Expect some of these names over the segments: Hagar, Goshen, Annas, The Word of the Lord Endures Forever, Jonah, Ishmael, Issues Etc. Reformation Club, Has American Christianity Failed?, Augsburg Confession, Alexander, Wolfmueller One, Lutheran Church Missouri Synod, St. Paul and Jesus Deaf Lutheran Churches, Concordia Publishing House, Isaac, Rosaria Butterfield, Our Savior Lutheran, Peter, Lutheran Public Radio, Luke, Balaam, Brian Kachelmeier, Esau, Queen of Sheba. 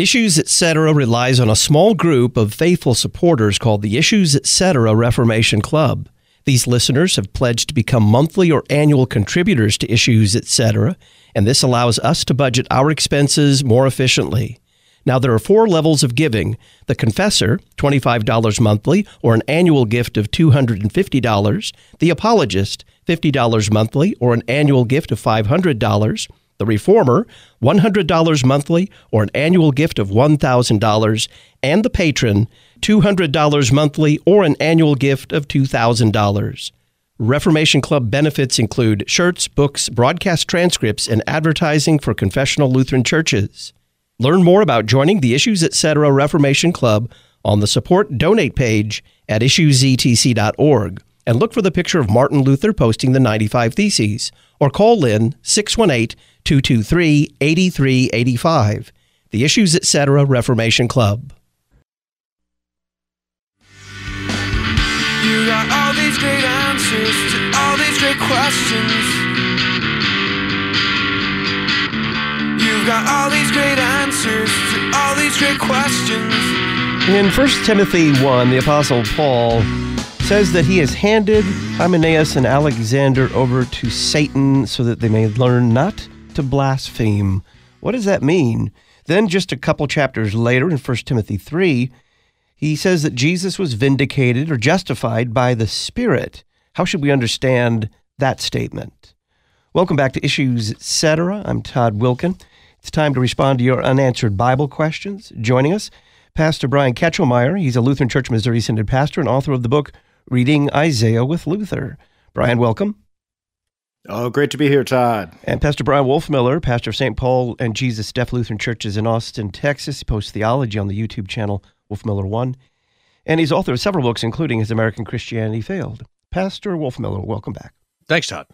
Issues Etc. relies on a small group of faithful supporters called the Issues Etc. Reformation Club. These listeners have pledged to become monthly or annual contributors to Issues Etc., and this allows us to budget our expenses more efficiently. Now, there are four levels of giving. The confessor, $25 monthly, or an annual gift of $250. The apologist, $50 monthly, or an annual gift of $500. The reformer, $100 monthly, or an annual gift of $1,000. And the patron, $200 monthly, or an annual gift of $2,000. Reformation Club benefits include shirts, books, broadcast transcripts, and advertising for confessional Lutheran churches. Learn more about joining the Issues Etc. Reformation Club on the Support Donate page at issuesetc.org, and look for the picture of Martin Luther posting the 95 Theses, or call in 618-223-8385. The Issues Etc. Reformation Club. You got all these great answers to all these great questions. You've got all these great answers to all these great questions. In 1 Timothy 1, the Apostle Paul says that he has handed Hymenaeus and Alexander over to Satan so that they may learn not to blaspheme. What does that mean? Then just a couple chapters later in 1 Timothy 3, he says that Jesus was vindicated or justified by the Spirit. How should we understand that statement? Welcome back to Issues Etc. I'm Todd Wilken. It's time to respond to your unanswered Bible questions. Joining us, Pastor Brian Kachelmeier. He's a Lutheran Church Missouri Synod pastor and author of the book, Reading Isaiah with Luther. Brian, welcome. Oh, great to be here, Todd. And Pastor Brian Wolfmueller, pastor of St. Paul and Jesus Deaf Lutheran Churches in Austin, Texas. He posts theology on the YouTube channel, Wolfmueller One. And he's author of several books, including Has American Christianity Failed? Pastor Wolfmueller, welcome back. Thanks, Todd.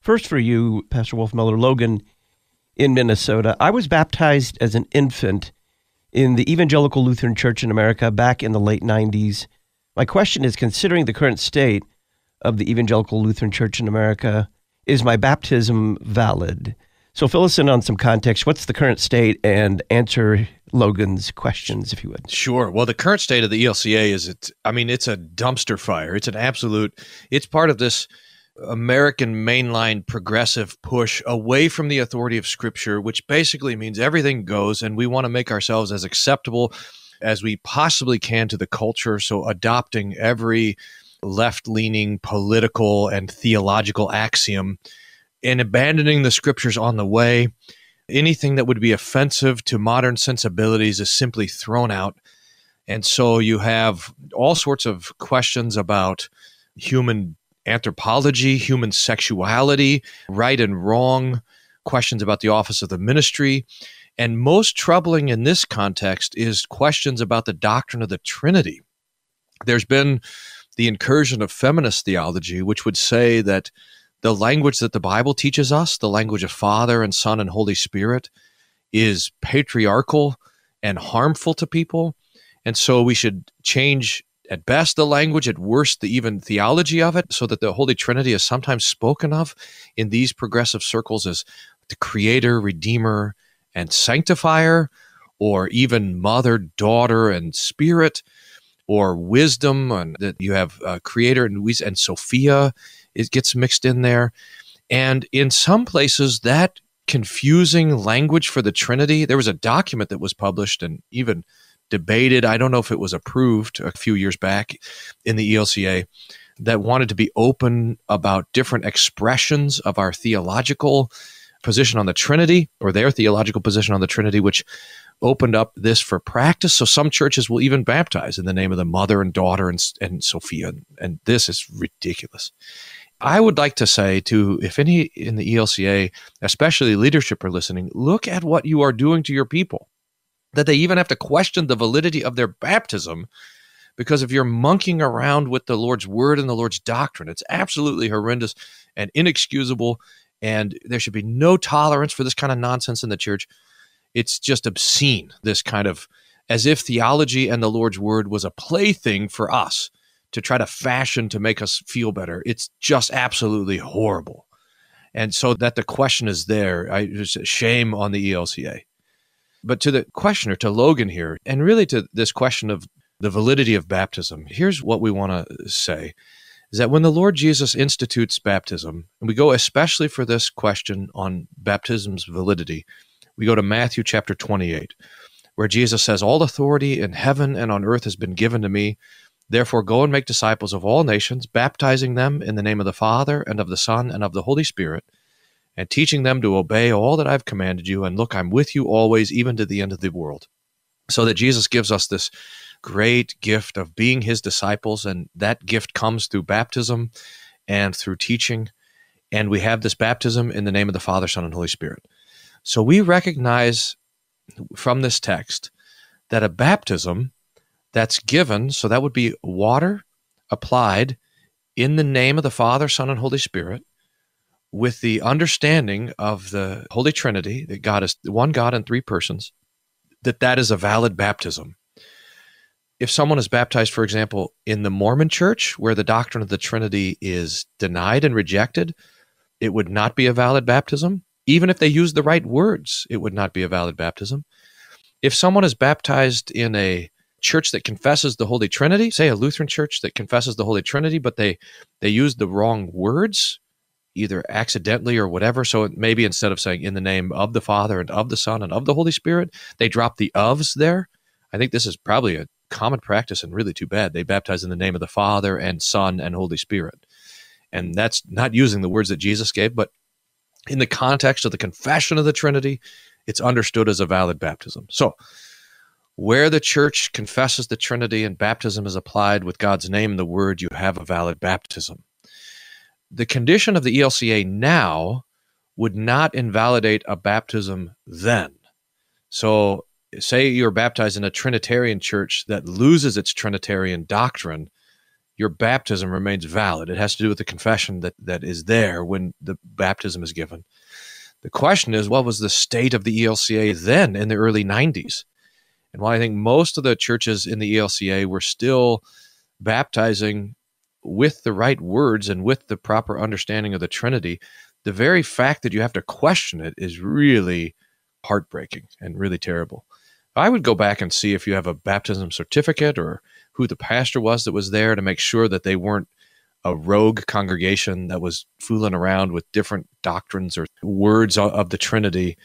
First for you, Pastor Wolfmueller, Logan in Minnesota. I was baptized as an infant in the Evangelical Lutheran Church in America back in the late 90s. My question is, considering the current state of the Evangelical Lutheran Church in America, is my baptism valid? So fill us in on some context. What's the current state, and answer Logan's questions, if you would. Sure. Well, the current state of the ELCA is, it's a dumpster fire. It's an absolute, it's part of this American mainline progressive push away from the authority of Scripture, which basically means everything goes, and we want to make ourselves as acceptable as we possibly can to the culture. So adopting every left-leaning political and theological axiom and abandoning the Scriptures on the way. Anything that would be offensive to modern sensibilities is simply thrown out. And so you have all sorts of questions about human anthropology, human sexuality, right and wrong, questions about the office of the ministry. And most troubling in this context is questions about the doctrine of the Trinity. There's been the incursion of feminist theology, which would say that the language that the Bible teaches us, the language of Father and Son and Holy Spirit, is patriarchal and harmful to people. And so we should change at best the language, at worst the even theology of it, so that the Holy Trinity is sometimes spoken of in these progressive circles as the Creator, Redeemer, and Sanctifier, or even Mother, Daughter, and Spirit, or Wisdom, and that you have Creator and Sophia. It gets mixed in there. And in some places, that confusing language for the Trinity, there was a document that was published and even debated, I don't know if it was approved a few years back in the ELCA, that wanted to be open about different expressions of our theological position on the Trinity, or their theological position on the Trinity, which opened up this for practice. So some churches will even baptize in the name of the Mother and Daughter and Sophia, and this is ridiculous. I would like to say to, if any in the ELCA, especially leadership are listening, look at what you are doing to your people, that they even have to question the validity of their baptism, because if you're monkeying around with the Lord's word and the Lord's doctrine, it's absolutely horrendous and inexcusable, and there should be no tolerance for this kind of nonsense in the church. It's just obscene, this kind of, as if theology and the Lord's word was a plaything for us to try to fashion to make us feel better. It's just absolutely horrible. And so that the question is there. It's a shame on the ELCA. But to the questioner, to Logan here, and really to this question of the validity of baptism, here's what we want to say, is that when the Lord Jesus institutes baptism, and we go especially for this question on baptism's validity, we go to Matthew chapter 28, where Jesus says, "All authority in heaven and on earth has been given to me. Therefore, go and make disciples of all nations, baptizing them in the name of the Father and of the Son and of the Holy Spirit, and teaching them to obey all that I've commanded you. And look, I'm with you always, even to the end of the world." So that Jesus gives us this great gift of being his disciples, and that gift comes through baptism and through teaching. And we have this baptism in the name of the Father, Son, and Holy Spirit. So we recognize from this text that a baptism that's given, so that would be water applied in the name of the Father, Son, and Holy Spirit, with the understanding of the Holy Trinity, that God is one God in three persons, that is a valid baptism. If someone is baptized, for example, in the Mormon Church, where the doctrine of the Trinity is denied and rejected, it would not be a valid baptism. Even if they use the right words, it would not be a valid baptism. If someone is baptized in a church that confesses the Holy Trinity, say a Lutheran church that confesses the Holy Trinity, but they use the wrong words, either accidentally or whatever. So maybe instead of saying in the name of the Father and of the Son and of the Holy Spirit, they drop the ofs there. I think this is probably a common practice and really too bad. They baptize in the name of the Father and Son and Holy Spirit. And that's not using the words that Jesus gave, but in the context of the confession of the Trinity, it's understood as a valid baptism. So where the church confesses the Trinity and baptism is applied with God's name and the word, you have a valid baptism. The condition of the ELCA now would not invalidate a baptism then. So say you're baptized in a Trinitarian church that loses its Trinitarian doctrine, your baptism remains valid. It has to do with the confession that is there when the baptism is given. The question is, what was the state of the ELCA then in the early 90s? And while I think most of the churches in the ELCA were still baptizing with the right words and with the proper understanding of the Trinity, the very fact that you have to question it is really heartbreaking and really terrible. I would go back and see if you have a baptism certificate or who the pastor was that was there to make sure that they weren't a rogue congregation that was fooling around with different doctrines or words of the Trinity.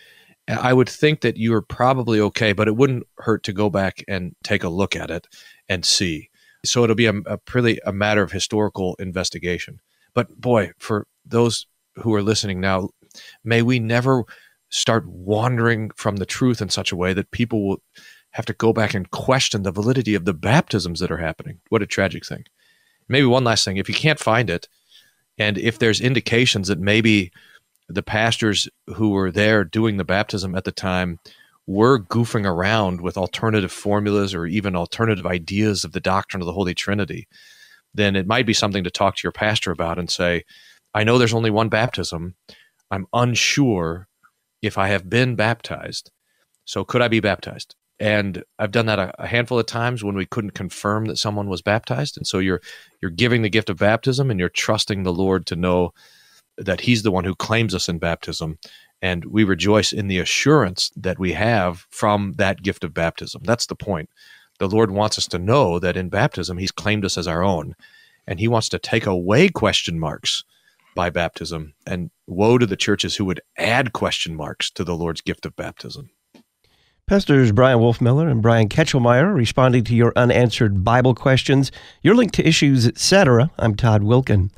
I would think that you are probably okay, but it wouldn't hurt to go back and take a look at it and see. So it'll be a matter of historical investigation. But boy, for those who are listening now, may we never start wandering from the truth in such a way that people will have to go back and question the validity of the baptisms that are happening. What a tragic thing. Maybe one last thing, if you can't find it, and if there's indications that maybe the pastors who were there doing the baptism at the time were goofing around with alternative formulas or even alternative ideas of the doctrine of the Holy Trinity, then it might be something to talk to your pastor about and say, I know there's only one baptism. I'm unsure if I have been baptized. So could I be baptized? And I've done that a handful of times when we couldn't confirm that someone was baptized. And so you're giving the gift of baptism and you're trusting the Lord to know that he's the one who claims us in baptism. And we rejoice in the assurance that we have from that gift of baptism. That's the point. The Lord wants us to know that in baptism, he's claimed us as our own. And he wants to take away question marks by baptism. And woe to the churches who would add question marks to the Lord's gift of baptism. Pastors Brian Wolfmueller and Brian Kachelmeier responding to your unanswered Bible questions. You're linked to Issues Etc. I'm Todd Wilken.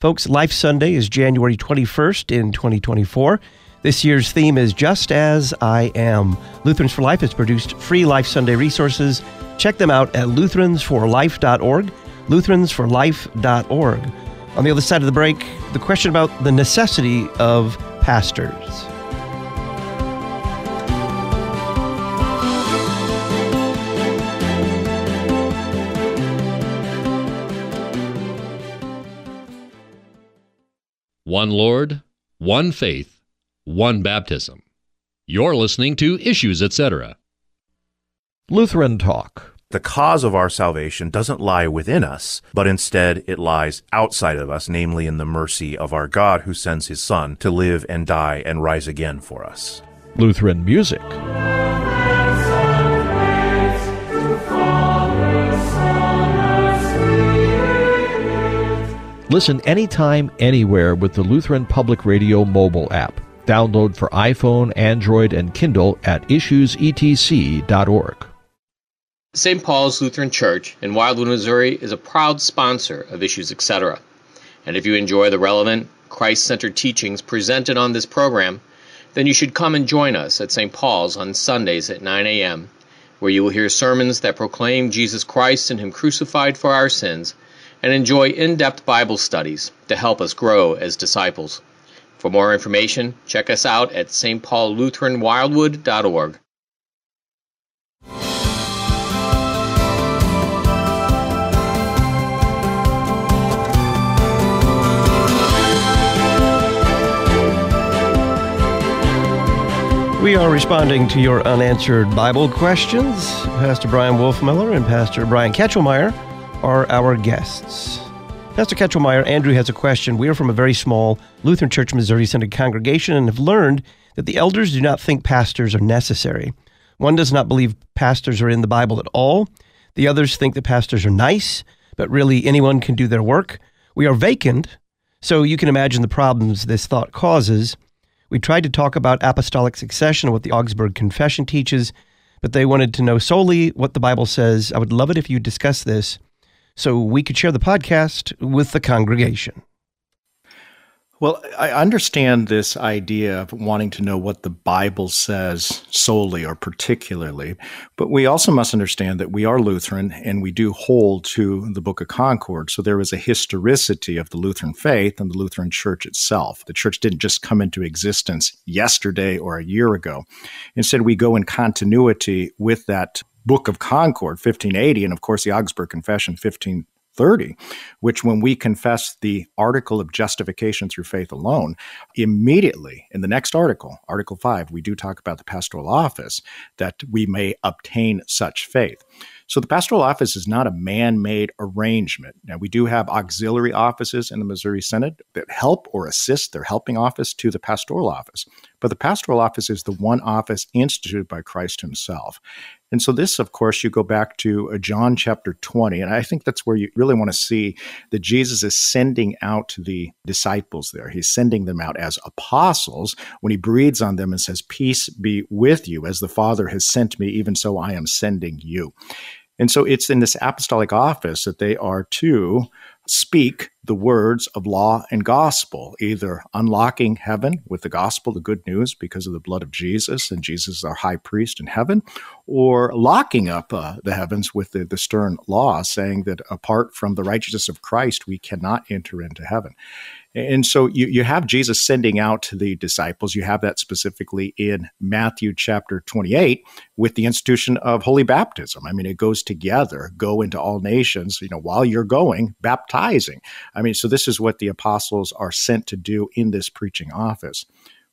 Folks, Life Sunday is January 21st in 2024. This year's theme is Just As I Am. Lutherans for Life has produced free Life Sunday resources. Check them out at lutheransforlife.org, lutheransforlife.org. On the other side of the break, the question about the necessity of pastors. One Lord, one faith, one baptism. You're listening to Issues, Etc. Lutheran Talk. The cause of our salvation doesn't lie within us, but instead it lies outside of us, namely in the mercy of our God who sends his Son to live and die and rise again for us. Lutheran Music. Listen anytime, anywhere with the Lutheran Public Radio mobile app. Download for iPhone, Android, and Kindle at issuesetc.org. St. Paul's Lutheran Church in Wildwood, Missouri is a proud sponsor of Issues Etc. And if you enjoy the relevant, Christ-centered teachings presented on this program, then you should come and join us at St. Paul's on Sundays at 9 a.m., where you will hear sermons that proclaim Jesus Christ and Him crucified for our sins, and enjoy in-depth Bible studies to help us grow as disciples. For more information, check us out at stpaullutheranwildwood.org. We are responding to your unanswered Bible questions. Pastor Brian Wolfmueller and Pastor Brian Kachelmeier are our guests. Pastor Kachelmeier, Andrew has a question. We are from a very small Lutheran Church Missouri Synod congregation and have learned that the elders do not think pastors are necessary. One does not believe pastors are in the Bible at all. The others think that pastors are nice, but really anyone can do their work. We are vacant, so you can imagine the problems this thought causes. We tried to talk about apostolic succession, what the Augsburg Confession teaches, but they wanted to know solely what the Bible says. I would love it if you discuss this so we could share the podcast with the congregation. Well, I understand this idea of wanting to know what the Bible says solely or particularly, but we also must understand that we are Lutheran and we do hold to the Book of Concord. So there is a historicity of the Lutheran faith and the Lutheran Church itself. The Church didn't just come into existence yesterday or a year ago. Instead, we go in continuity with that Book of Concord, 1580, and of course the Augsburg Confession, 1530, which when we confess the article of justification through faith alone, immediately in the next article, Article 5, we do talk about the pastoral office, that we may obtain such faith. So the pastoral office is not a man-made arrangement. Now, we do have auxiliary offices in the Missouri Synod that help or assist their helping office to the pastoral office. But the pastoral office is the one office instituted by Christ himself. And so this, of course, you go back to John chapter 20, and I think that's where you really want to see that Jesus is sending out the disciples there. He's sending them out as apostles when he breathes on them and says, "Peace be with you. As the Father has sent me, even so I am sending you." And so it's in this apostolic office that they are to speak the words of law and gospel, either unlocking heaven with the gospel, the good news, because of the blood of Jesus, and Jesus is our high priest in heaven, or locking up the heavens with the stern law, saying that apart from the righteousness of Christ, we cannot enter into heaven. And so you have Jesus sending out the disciples. You have that specifically in Matthew chapter 28 with the institution of holy baptism. I mean, it goes together, go into all nations, while you're going, baptizing. I mean, so this is what the apostles are sent to do in this preaching office.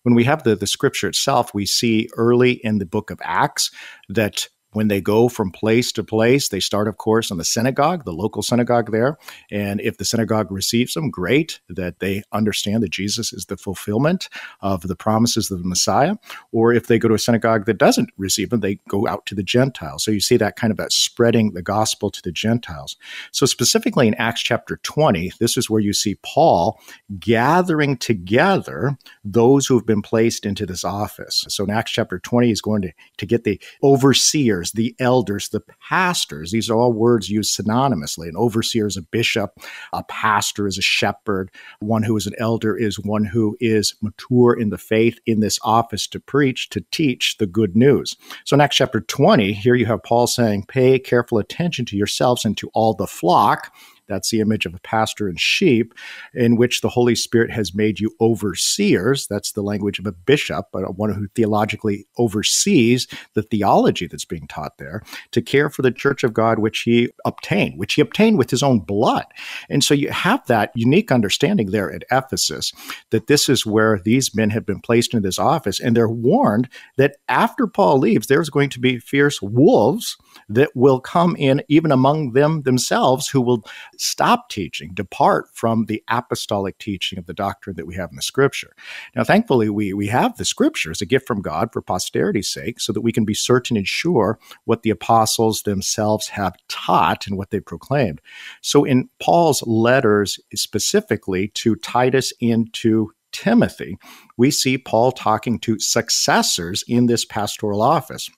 When we have the scripture itself, we see early in the book of Acts that when they go from place to place, they start, of course, on the synagogue, the local synagogue there. And if the synagogue receives them, great, that they understand that Jesus is the fulfillment of the promises of the Messiah. Or if they go to a synagogue that doesn't receive them, they go out to the Gentiles. So you see that kind of that spreading the gospel to the Gentiles. So specifically in Acts chapter 20, this is where you see Paul gathering together those who have been placed into this office. So in Acts chapter 20, he's going to get the overseers, the elders, the pastors. These are all words used synonymously. An overseer is a bishop, a pastor is a shepherd, one who is an elder is one who is mature in the faith in this office to preach, to teach the good news. So in Acts chapter 20, here you have Paul saying, "Pay careful attention to yourselves and to all the flock." That's the image of a pastor and sheep, in which the Holy Spirit has made you overseers. That's the language of a bishop, but one who theologically oversees the theology that's being taught there, to care for the church of God, which he obtained with his own blood. And so you have that unique understanding there at Ephesus, that this is where these men have been placed in this office. And they're warned that after Paul leaves, there's going to be fierce wolves that will come in, even among them themselves, who will stop teaching, depart from the apostolic teaching of the doctrine that we have in the Scripture. Now, thankfully, we have the Scripture as a gift from God for posterity's sake, so that we can be certain and sure what the apostles themselves have taught and what they proclaimed. So in Paul's letters, specifically to Titus and to Timothy, we see Paul talking to successors in this pastoral office.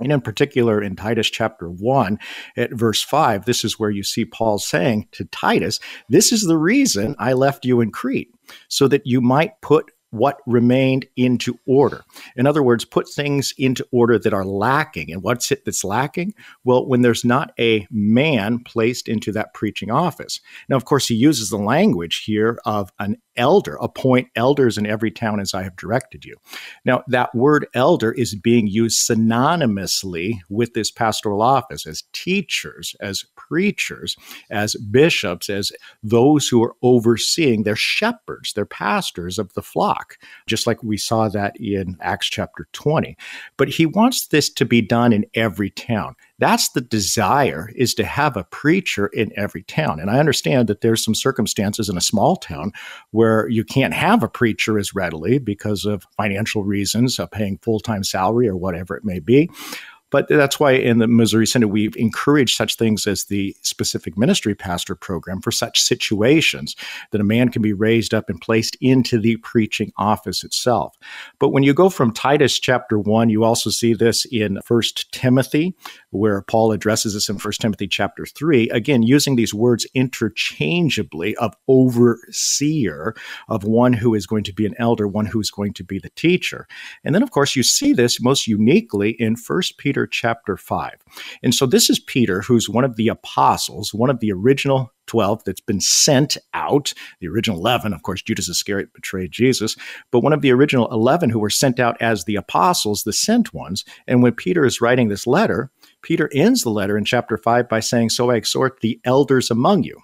And in particular, in Titus chapter 1, at verse 5, this is where you see Paul saying to Titus, "This is the reason I left you in Crete, so that you might put what remained into order." In other words, put things into order that are lacking. And what's it that's lacking? Well, when there's not a man placed into that preaching office. Now, of course, he uses the language here of an elder, appoint elders in every town as I have directed you. Now, that word elder is being used synonymously with this pastoral office as teachers, as preachers, as bishops, as those who are overseeing their shepherds, their pastors of the flock. Just like we saw that in Acts chapter 20. But he wants this to be done in every town. That's the desire, is to have a preacher in every town. And I understand that there's some circumstances in a small town where you can't have a preacher as readily because of financial reasons, of paying full-time salary or whatever it may be. But that's why in the Missouri Synod, we've encouraged such things as the specific ministry pastor program for such situations, that a man can be raised up and placed into the preaching office itself. But when you go from Titus chapter 1, you also see this in 1 Timothy, where Paul addresses this in 1 Timothy chapter 3, again, using these words interchangeably of overseer, of one who is going to be an elder, one who is going to be the teacher. And then, of course, you see this most uniquely in 1 Peter chapter 5. And so this is Peter, who's one of the apostles, one of the original 12 that's been sent out, the original 11, of course, Judas Iscariot betrayed Jesus, but one of the original 11 who were sent out as the apostles, the sent ones. And when Peter is writing this letter, Peter ends the letter in chapter 5 by saying, "So I exhort the elders among you."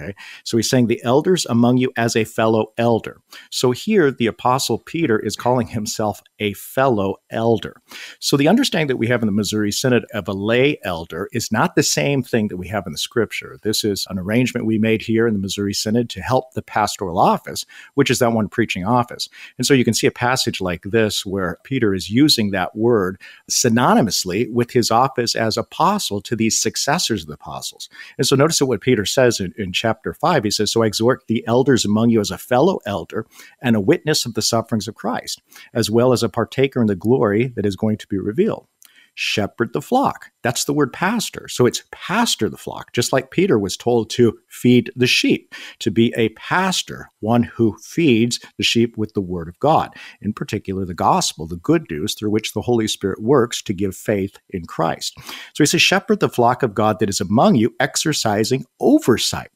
Okay, so he's saying the elders among you as a fellow elder. So here, the Apostle Peter is calling himself a fellow elder. So the understanding that we have in the Missouri Synod of a lay elder is not the same thing that we have in the Scripture. This is an arrangement we made here in the Missouri Synod to help the pastoral office, which is that one preaching office. And so you can see a passage like this where Peter is using that word synonymously with his office as apostle to these successors of the apostles. And so notice what Peter says in chapter 5, he says, "So I exhort the elders among you as a fellow elder and a witness of the sufferings of Christ, as well as a partaker in the glory that is going to be revealed. Shepherd the flock." That's the word pastor. So it's pastor the flock, just like Peter was told to feed the sheep, to be a pastor, one who feeds the sheep with the word of God, in particular the gospel, the good news through which the Holy Spirit works to give faith in Christ. So he says, "Shepherd the flock of God that is among you, exercising oversight."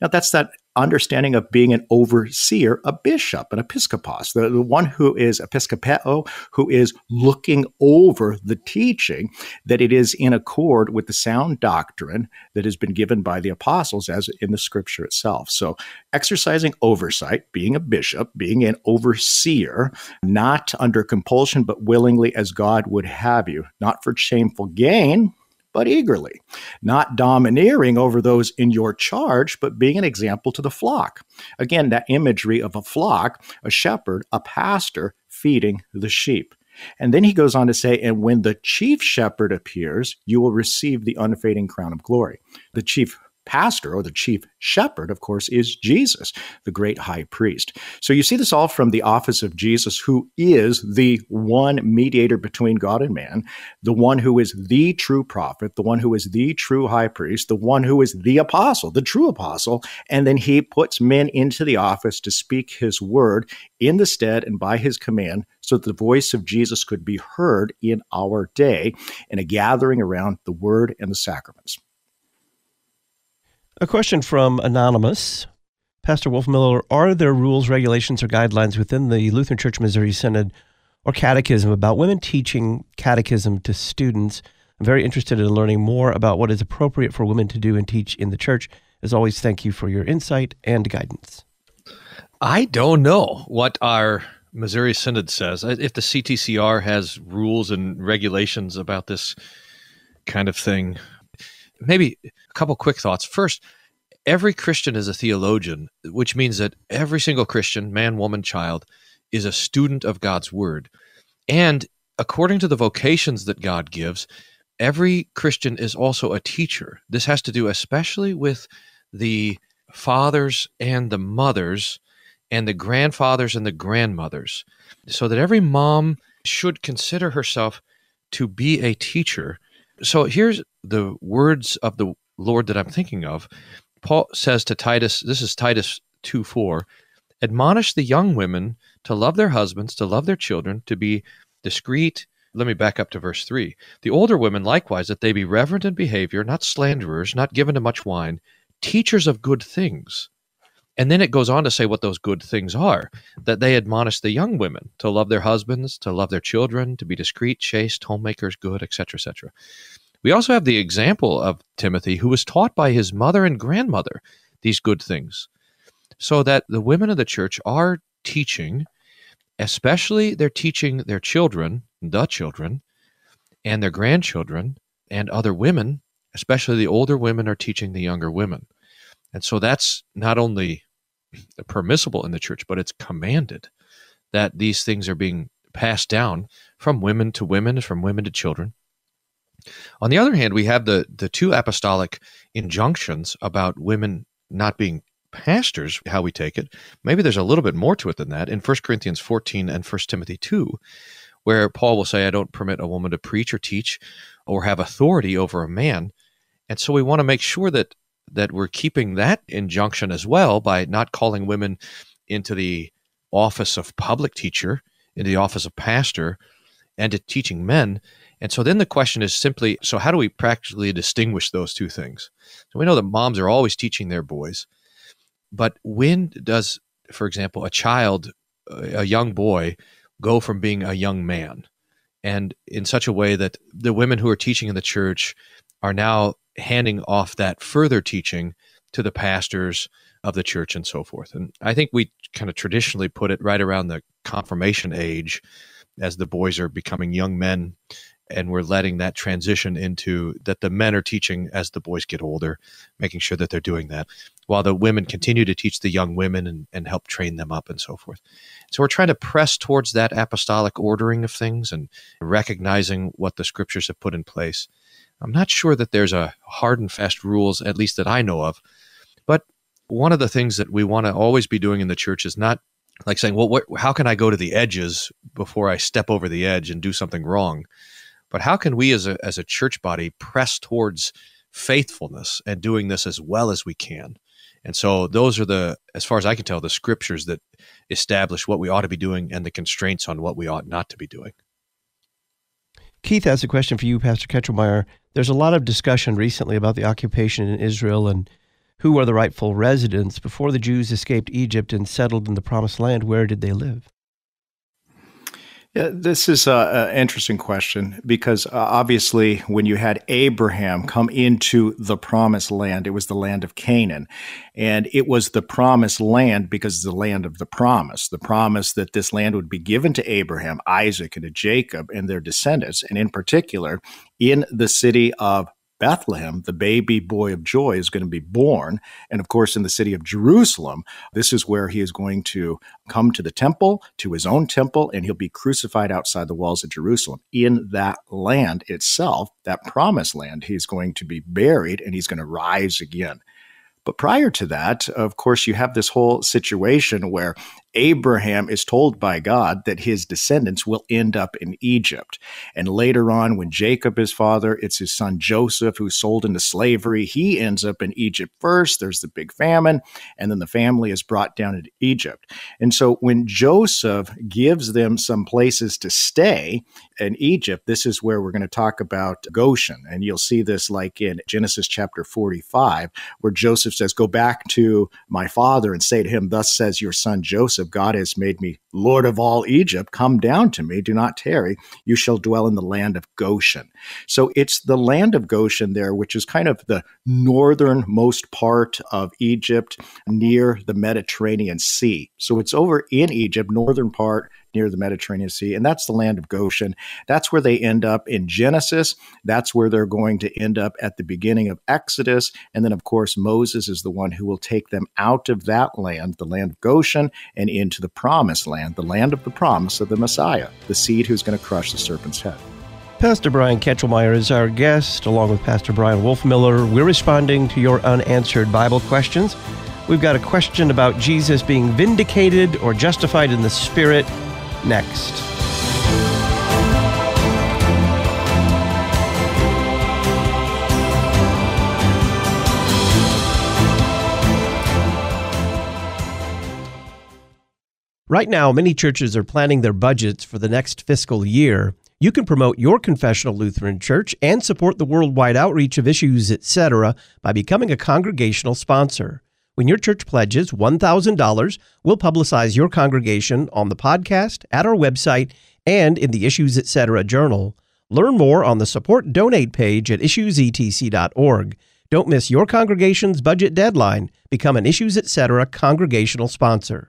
Now that's that understanding of being an overseer, a bishop, an episkopos, the one who is episcopeo, who is looking over the teaching, that it is in accord with the sound doctrine that has been given by the apostles as in the Scripture itself. So exercising oversight, being a bishop, being an overseer, not under compulsion, but willingly as God would have you, not for shameful gain, but eagerly, not domineering over those in your charge, but being an example to the flock. Again, that imagery of a flock, a shepherd, a pastor feeding the sheep. And then he goes on to say, "And when the chief shepherd appears, you will receive the unfading crown of glory." The chief pastor, or the chief shepherd, of course, is Jesus, the great high priest. So you see this all from the office of Jesus, who is the one mediator between God and man, the one who is the true prophet, the one who is the true high priest, the one who is the apostle, the true apostle, and then he puts men into the office to speak his word in the stead and by his command, so that the voice of Jesus could be heard in our day in a gathering around the word and the sacraments. A question from Anonymous. Pastor Wolfmueller, are there rules, regulations, or guidelines within the Lutheran Church Missouri Synod or Catechism about women teaching catechism to students? I'm very interested in learning more about what is appropriate for women to do and teach in the church. As always, thank you for your insight and guidance. I don't know what our Missouri Synod says. If the CTCR has rules and regulations about this kind of thing, maybe a couple quick thoughts. First, every Christian is a theologian, which means that every single Christian, man, woman, child, is a student of God's Word. And according to the vocations that God gives, every Christian is also a teacher. This has to do especially with the fathers and the mothers and the grandfathers and the grandmothers, so that every mom should consider herself to be a teacher. So here's the words of the Lord that I'm thinking of. Paul says to Titus, this is Titus 2:4, admonish the young women to love their husbands, to love their children, to be discreet. Let me back up to verse 3. The older women likewise, that they be reverent in behavior, not slanderers, not given to much wine, teachers of good things. And then it goes on to say what those good things are, that they admonish the young women to love their husbands, to love their children, to be discreet, chaste, homemakers, good, etc., etc. We also have the example of Timothy, who was taught by his mother and grandmother these good things, so that the women of the church are teaching, especially they're teaching their children, the children, and their grandchildren, and other women, especially the older women are teaching the younger women. And so that's not only permissible in the church, but it's commanded that these things are being passed down from women to women, from women to children. On the other hand, we have the two apostolic injunctions about women not being pastors, how we take it. Maybe there's a little bit more to it than that in 1 Corinthians 14 and 1 Timothy 2, where Paul will say, I don't permit a woman to preach or teach or have authority over a man. And so we want to make sure that we're keeping that injunction as well by not calling women into the office of public teacher, into the office of pastor, and to teaching men. And so then the question is simply, so how do we practically distinguish those two things? So we know that moms are always teaching their boys, but when does, for example, a young boy, go from being a young man? And in such a way that the women who are teaching in the church are now handing off that further teaching to the pastors of the church and so forth. And I think we kind of traditionally put it right around the confirmation age as the boys are becoming young men, and we're letting that transition into that the men are teaching as the boys get older, making sure that they're doing that, while the women continue to teach the young women and help train them up and so forth. So we're trying to press towards that apostolic ordering of things and recognizing what the scriptures have put in place. I'm not sure that there's a hard and fast rules, at least that I know of. But one of the things that we want to always be doing in the church is not like saying, well, how can I go to the edges before I step over the edge and do something wrong? But how can we as a church body press towards faithfulness and doing this as well as we can? And so those are as far as I can tell, the scriptures that establish what we ought to be doing and the constraints on what we ought not to be doing. Keith has a question for you, Pastor Kachelmeier. There's a lot of discussion recently about the occupation in Israel and who are the rightful residents. Before the Jews escaped Egypt and settled in the Promised Land, where did they live? Yeah, this is an interesting question because obviously when you had Abraham come into the Promised Land, it was the land of Canaan. And it was the Promised Land because it's the land of the promise that this land would be given to Abraham, Isaac, and to Jacob and their descendants. And in particular, in the city of Bethlehem, the baby boy of joy is going to be born. And of course, in the city of Jerusalem, this is where he is going to come to the temple, to his own temple, and he'll be crucified outside the walls of Jerusalem. In that land itself, that promised land, he's going to be buried and he's going to rise again. But prior to that, of course, you have this whole situation where Abraham is told by God that his descendants will end up in Egypt. And later on, when Jacob is father, it's his son Joseph who's sold into slavery. He ends up in Egypt first. There's the big famine, and then the family is brought down into Egypt. And so when Joseph gives them some places to stay in Egypt, this is where we're going to talk about Goshen. And you'll see this like in Genesis chapter 45, where Joseph says, go back to my father and say to him, thus says your son Joseph, God has made me Lord of all Egypt. Come down to me. Do not tarry. You shall dwell in the land of Goshen. So it's the land of Goshen there, which is kind of the northernmost part of Egypt near the Mediterranean Sea. So it's over in Egypt, northern part, near the Mediterranean Sea, and that's the land of Goshen. That's where they end up in Genesis. That's where they're going to end up at the beginning of Exodus. And then, of course, Moses is the one who will take them out of that land, the land of Goshen, and into the promised land, the land of the promise of the Messiah, the seed who's going to crush the serpent's head. Pastor Brian Kachelmeier is our guest, along with Pastor Brian Wolfmueller. We're responding to your unanswered Bible questions. We've got a question about Jesus being vindicated or justified in the Spirit next. Right now, many churches are planning their budgets for the next fiscal year. You can promote your confessional Lutheran church and support the worldwide outreach of Issues Etc. by becoming a congregational sponsor. When your church pledges $1,000, we'll publicize your congregation on the podcast, at our website, and in the Issues Etc. journal. Learn more on the Support Donate page at issuesetc.org. Don't miss your congregation's budget deadline. Become an Issues Etc. congregational sponsor.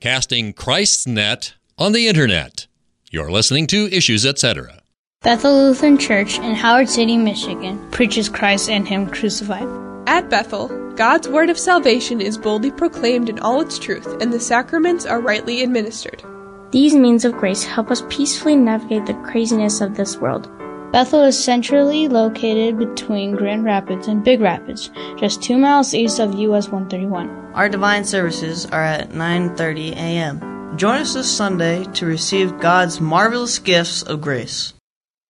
Casting Christ's net on the internet. You're listening to Issues Etc. Bethel Lutheran Church in Howard City, Michigan, preaches Christ and Him crucified. At Bethel, God's word of salvation is boldly proclaimed in all its truth, and the sacraments are rightly administered. These means of grace help us peacefully navigate the craziness of this world. Bethel is centrally located between Grand Rapids and Big Rapids, just 2 miles east of US 131. Our divine services are at 9:30 a.m. Join us this Sunday to receive God's marvelous gifts of grace.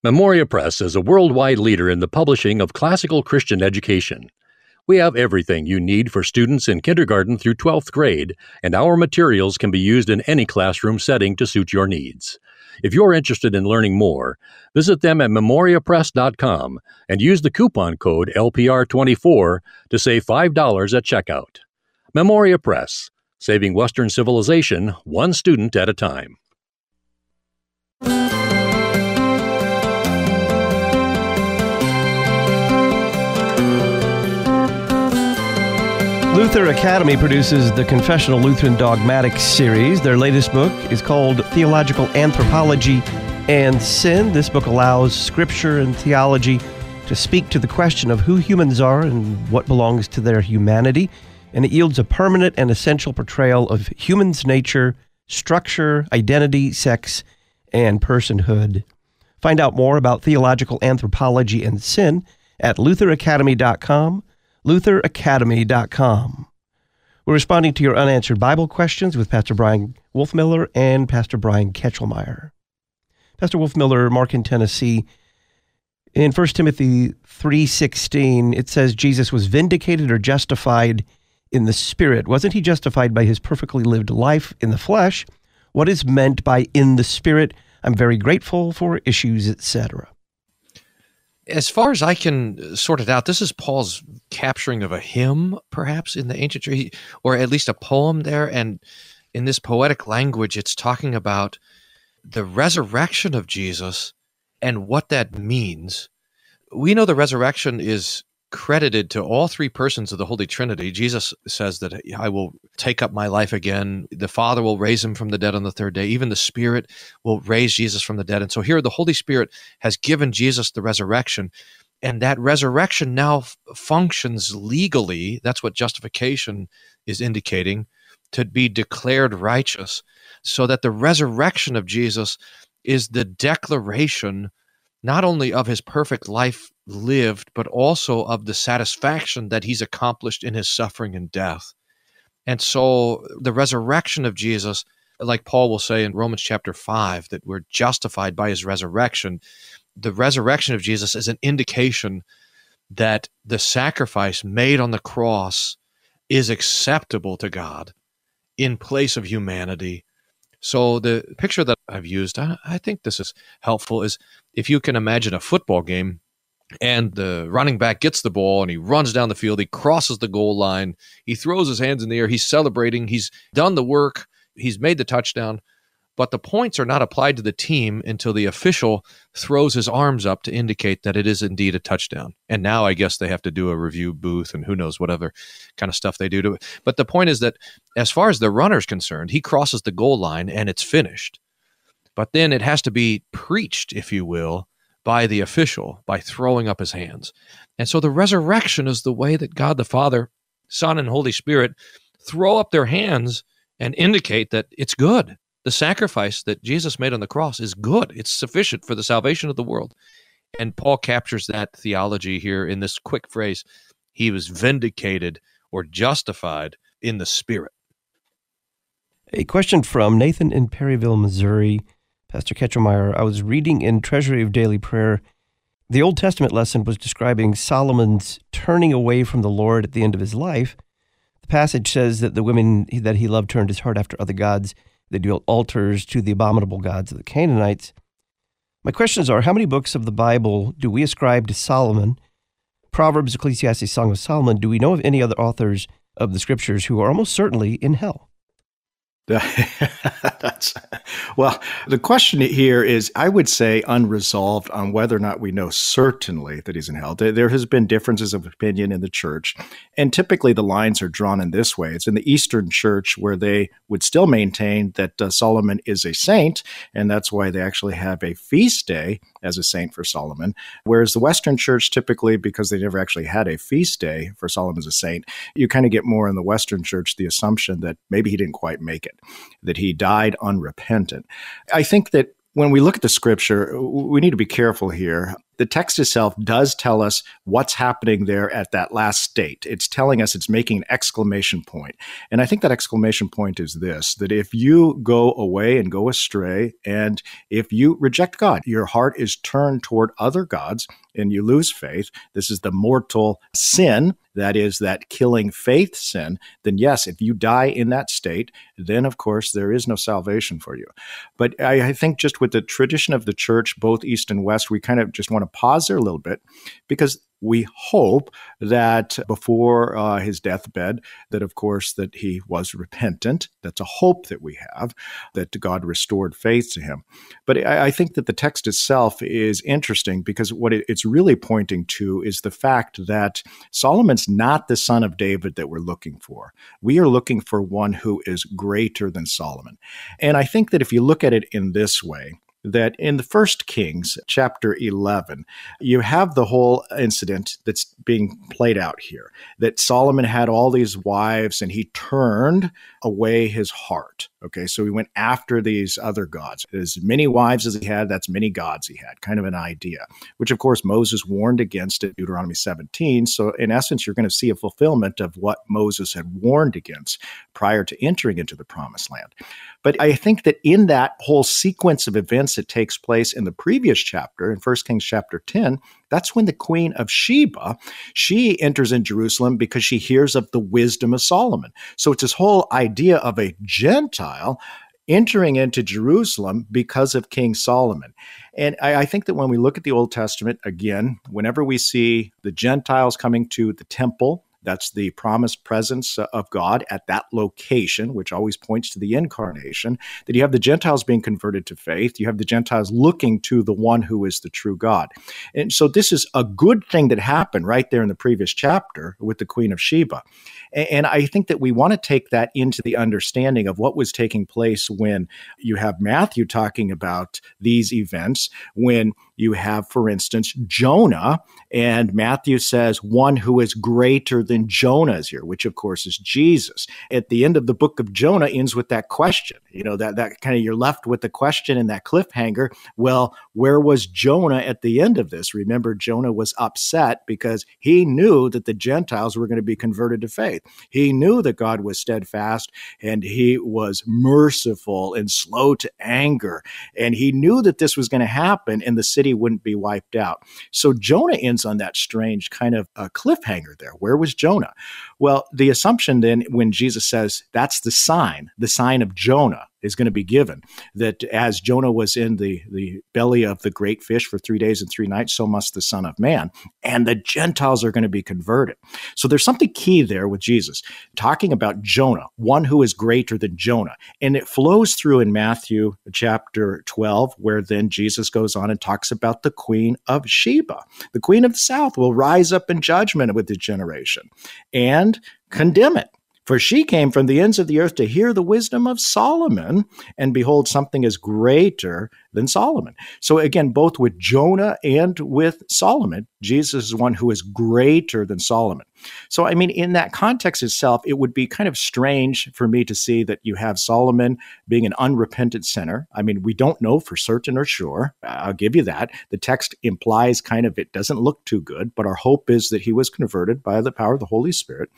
Memoria Press is a worldwide leader in the publishing of classical Christian education. We have everything you need for students in kindergarten through 12th grade, and our materials can be used in any classroom setting to suit your needs. If you're interested in learning more, visit them at memoriapress.com and use the coupon code LPR24 to save $5 at checkout. Memoria Press, saving Western civilization one student at a time. Luther Academy produces the Confessional Lutheran Dogmatics series. Their latest book is called Theological Anthropology and Sin. This book allows scripture and theology to speak to the question of who humans are and what belongs to their humanity. And it yields a permanent and essential portrayal of humans' nature, structure, identity, sex, and personhood. Find out more about Theological Anthropology and Sin at lutheracademy.com, lutheracademy.com. We're responding to your unanswered Bible questions with Pastor Brian Wolfmueller and Pastor Brian Kachelmeier. Pastor Wolfmueller, Mark in Tennessee. In 1 Timothy 3:16, it says Jesus was vindicated or justified in the Spirit. Wasn't he justified by his perfectly lived life in the flesh? What is meant by in the Spirit? I'm very grateful for Issues, Etc. As far as I can sort it out, this is Paul's capturing of a hymn, perhaps, in the ancient church, or at least a poem there. And in this poetic language, it's talking about the resurrection of Jesus and what that means. We know the resurrection is credited to all three persons of the Holy Trinity. Jesus says that I will take up my life again. The Father will raise him from the dead on the third day. Even the Spirit will raise Jesus from the dead. And so here the Holy Spirit has given Jesus the resurrection, and that resurrection now functions legally. That's what justification is indicating, to be declared righteous, so that the resurrection of Jesus is the declaration not only of his perfect life lived, but also of the satisfaction that he's accomplished in his suffering and death. And so the resurrection of Jesus, like Paul will say in Romans chapter 5, that we're justified by his resurrection. The resurrection of Jesus is an indication that the sacrifice made on the cross is acceptable to God, in place of humanity. So the picture that I've used, I think this is helpful, is if you can imagine a football game and the running back gets the ball and he runs down the field, he crosses the goal line, he throws his hands in the air, he's celebrating, he's done the work, he's made the touchdown, but the points are not applied to the team until the official throws his arms up to indicate that it is indeed a touchdown. And now I guess they have to do a review booth and who knows what other kind of stuff they do to it. But the point is that as far as the runner's concerned, he crosses the goal line and it's finished. But then it has to be preached, if you will, by the official, by throwing up his hands. And so the resurrection is the way that God the Father, Son, and Holy Spirit throw up their hands and indicate that it's good. The sacrifice that Jesus made on the cross is good. It's sufficient for the salvation of the world. And Paul captures that theology here in this quick phrase, he was vindicated or justified in the Spirit. A question from Nathan in Perryville, Missouri. Pastor Kachelmeier, I was reading in Treasury of Daily Prayer, the Old Testament lesson was describing Solomon's turning away from the Lord at the end of his life. The passage says that the women that he loved turned his heart after other gods. They built altars to the abominable gods of the Canaanites. My questions are, how many books of the Bible do we ascribe to Solomon? Proverbs, Ecclesiastes, Song of Solomon. Do we know of any other authors of the Scriptures who are almost certainly in hell? Well, the question here is, I would say, unresolved on whether or not we know certainly that he's in hell. There has been differences of opinion in the church, and typically the lines are drawn in this way. It's in the Eastern Church where they would still maintain that Solomon is a saint, and that's why they actually have a feast day as a saint for Solomon, whereas the Western Church typically, because they never actually had a feast day for Solomon as a saint, you kind of get more in the Western Church the assumption that maybe he didn't quite make it, that he died unrepentant. I think that when we look at the Scripture, we need to be careful here. The text itself does tell us what's happening there at that last state. It's telling us, it's making an exclamation point. And I think that exclamation point is this, that if you go away and go astray, and if you reject God, your heart is turned toward other gods, and you lose faith, this is the mortal sin, that is that killing faith sin, then yes, if you die in that state, then of course there is no salvation for you. But I think just with the tradition of the church, both East and West, we kind of just want to pause there a little bit, because we hope that before his deathbed, that of course that he was repentant. That's a hope that we have, that God restored faith to him. But I think that the text itself is interesting, because what it's really pointing to is the fact that Solomon's not the son of David that we're looking for. We are looking for one who is greater than Solomon. And I think that if you look at it in this way, that in the First Kings, chapter 11, you have the whole incident that's being played out here, that Solomon had all these wives and he turned away his heart. Okay, so he went after these other gods. As many wives as he had, that's many gods he had, kind of an idea, which of course Moses warned against in Deuteronomy 17. So in essence, you're going to see a fulfillment of what Moses had warned against prior to entering into the promised land. But I think that in that whole sequence of events that takes place in the previous chapter, in 1 Kings chapter 10, that's when the Queen of Sheba, she enters in Jerusalem because she hears of the wisdom of Solomon. So it's this whole idea of a Gentile entering into Jerusalem because of King Solomon. And I think that when we look at the Old Testament, again, whenever we see the Gentiles coming to the temple, that's the promised presence of God at that location, which always points to the incarnation, that you have the Gentiles being converted to faith. You have the Gentiles looking to the one who is the true God. And so this is a good thing that happened right there in the previous chapter with the Queen of Sheba. And I think that we want to take that into the understanding of what was taking place when you have Matthew talking about these events, when you have, for instance, Jonah, and Matthew says one who is greater than Jonah is here, which of course is Jesus. At the end of the book of Jonah ends with that question, you know, that kind of, you're left with the question and that cliffhanger. Well, where was Jonah at the end of this? Remember, Jonah was upset because he knew that the Gentiles were going to be converted to faith. He knew that God was steadfast and he was merciful and slow to anger. And he knew that this was going to happen and the city wouldn't be wiped out. So Jonah ends on that strange kind of cliffhanger there. Where was Jonah? Well, the assumption then when Jesus says that's the sign of Jonah is going to be given, that as Jonah was in the belly of the great fish for 3 days and 3 nights, so must the Son of Man, and the Gentiles are going to be converted. So there's something key there with Jesus, talking about Jonah, one who is greater than Jonah. And it flows through in Matthew chapter 12, where then Jesus goes on and talks about the Queen of Sheba. The Queen of the South will rise up in judgment with this generation and condemn it. For she came from the ends of the earth to hear the wisdom of Solomon, and behold, something is greater than Solomon. So again, both with Jonah and with Solomon, Jesus is one who is greater than Solomon. So, I mean, in that context itself, it would be kind of strange for me to see that you have Solomon being an unrepentant sinner. I mean, we don't know for certain or sure. I'll give you that. The text implies kind of it doesn't look too good, but our hope is that he was converted by the power of the Holy Spirit.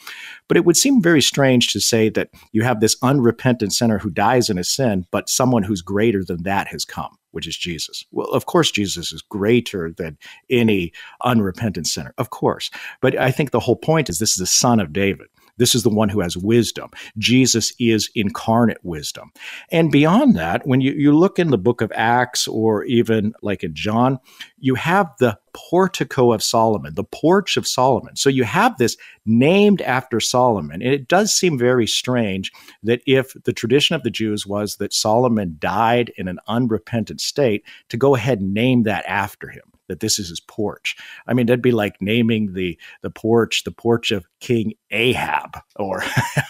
But it would seem very strange to say that you have this unrepentant sinner who dies in his sin, but someone who's greater than that has come, which is Jesus. Well, of course, Jesus is greater than any unrepentant sinner, of course. But I think the whole point is this is the Son of David. This is the one who has wisdom. Jesus is incarnate wisdom. And beyond that, when you look in the book of Acts or even like in John, you have the portico of Solomon, the porch of Solomon. So you have this named after Solomon. And it does seem very strange that if the tradition of the Jews was that Solomon died in an unrepentant state, to go ahead and name that after him, that this is his porch. I mean, that'd be like naming the porch of King Ahab, or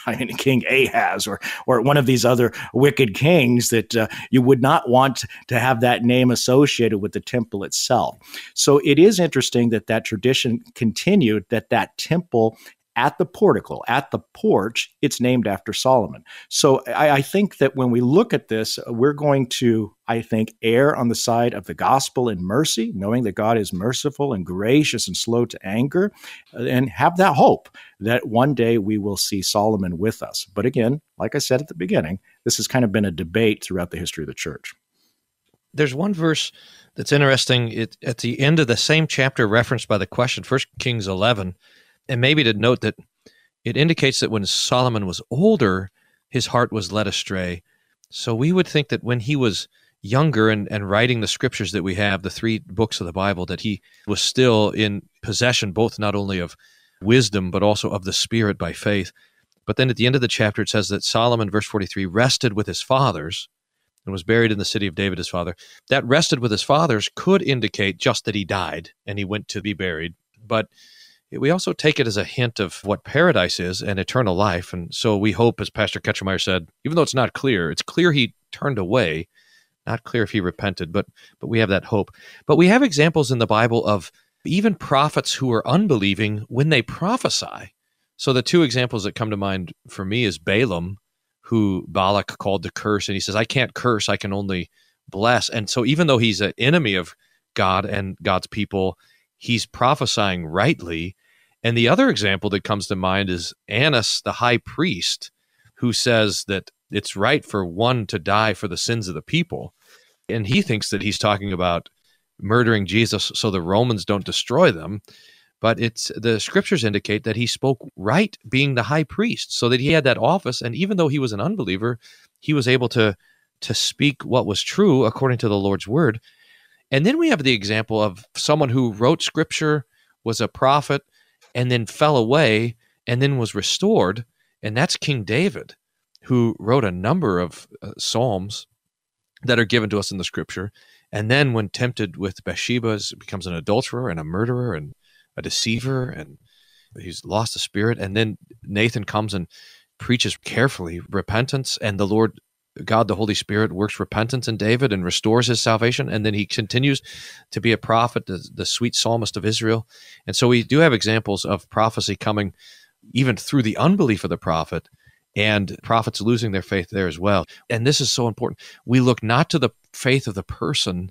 I mean, King Ahaz, or one of these other wicked kings that you would not want to have that name associated with the temple itself. So it is interesting that that tradition continued, that temple at the portico, at the porch, it's named after Solomon. So I think that when we look at this, we're going to, I think, err on the side of the gospel and mercy, knowing that God is merciful and gracious and slow to anger, and have that hope that one day we will see Solomon with us. But again, like I said at the beginning, this has kind of been a debate throughout the history of the church. There's one verse that's interesting. It, at the end of the same chapter referenced by the question, 1 Kings 11, and maybe to note that it indicates that when Solomon was older, his heart was led astray. So we would think that when he was younger and writing the scriptures that we have, the 3 books of the Bible, that he was still in possession both not only of wisdom, but also of the Spirit by faith. But then at the end of the chapter, it says that Solomon, verse 43, rested with his fathers and was buried in the city of David, his father. That rested with his fathers could indicate just that he died and he went to be buried. But we also take it as a hint of what paradise is and eternal life. And so we hope, as Pastor Kachelmeier said, even though it's not clear, it's clear he turned away, not clear if he repented, but we have that hope. But we have examples in the Bible of even prophets who are unbelieving when they prophesy. So the 2 examples that come to mind for me is Balaam, who Balak called to curse, and he says, I can't curse, I can only bless. And so even though he's an enemy of God and God's people, he's prophesying rightly. And the other example that comes to mind is Annas, the high priest, who says that it's right for one to die for the sins of the people. And he thinks that he's talking about murdering Jesus so the Romans don't destroy them. But it's the scriptures indicate that he spoke right being the high priest, so that he had that office. And even though he was an unbeliever, he was able to speak what was true according to the Lord's word. And then we have the example of someone who wrote scripture, was a prophet, and then fell away, and then was restored, and that's King David, who wrote a number of psalms that are given to us in the scripture. And then when tempted with Bathsheba, becomes an adulterer and a murderer and a deceiver, and he's lost the spirit. And then Nathan comes and preaches carefully repentance, and the Lord God, the Holy Spirit, works repentance in David and restores his salvation, and then he continues to be a prophet, the sweet psalmist of Israel. And so we do have examples of prophecy coming even through the unbelief of the prophet, and prophets losing their faith there as well. And this is so important. We look not to the faith of the person,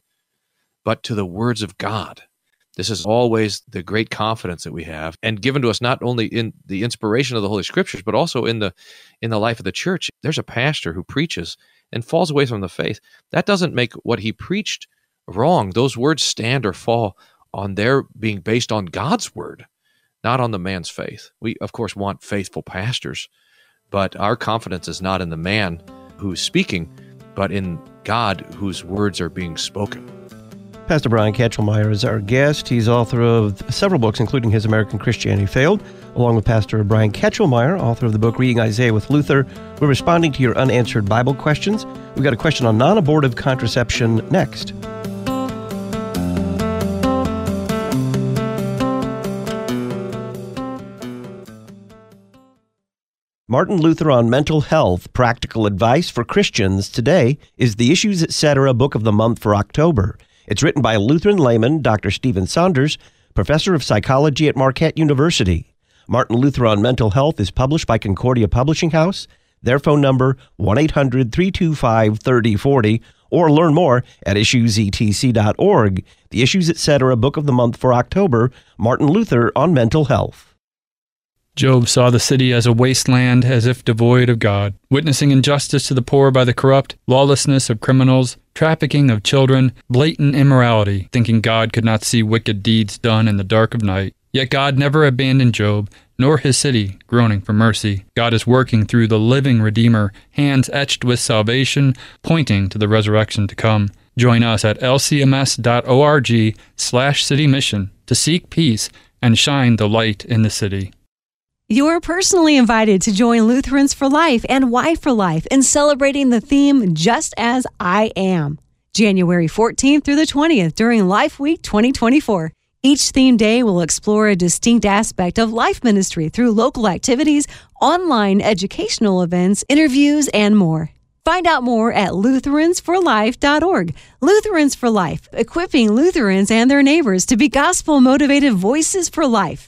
but to the words of God. This is always the great confidence that we have, and given to us not only in the inspiration of the Holy Scriptures, but also in the life of the church. There's a pastor who preaches and falls away from the faith. That doesn't make what he preached wrong. Those words stand or fall on their being based on God's word, not on the man's faith. We, of course, want faithful pastors, but our confidence is not in the man who's speaking, but in God whose words are being spoken. Pastor Brian Kachelmeier is our guest. He's author of several books, including Has American Christianity Failed? Along with Pastor Brian Kachelmeier, author of the book Reading Isaiah with Luther, we're responding to your unanswered Bible questions. We've got a question on non-abortive contraception next. Martin Luther on Mental Health, Practical Advice for Christians Today is the Issues Etc. Book of the Month for October. It's written by Lutheran layman Dr. Stephen Saunders, professor of psychology at Marquette University. Martin Luther on Mental Health is published by Concordia Publishing House. Their phone number, 1-800-325-3040, or learn more at issuesetc.org. The Issues Etc. Book of the Month for October, Martin Luther on Mental Health. Job saw the city as a wasteland, as if devoid of God, witnessing injustice to the poor by the corrupt, lawlessness of criminals, trafficking of children, blatant immorality, thinking God could not see wicked deeds done in the dark of night. Yet God never abandoned Job, nor his city, groaning for mercy. God is working through the living Redeemer, hands etched with salvation, pointing to the resurrection to come. Join us at lcms.org/citymission to seek peace and shine the light in the city. You're personally invited to join Lutherans for Life and Y for Life in celebrating the theme, Just As I Am, January 14th through the 20th during Life Week 2024. Each themed day will explore a distinct aspect of life ministry through local activities, online educational events, interviews, and more. Find out more at lutheransforlife.org. Lutherans for Life, equipping Lutherans and their neighbors to be gospel-motivated voices for life.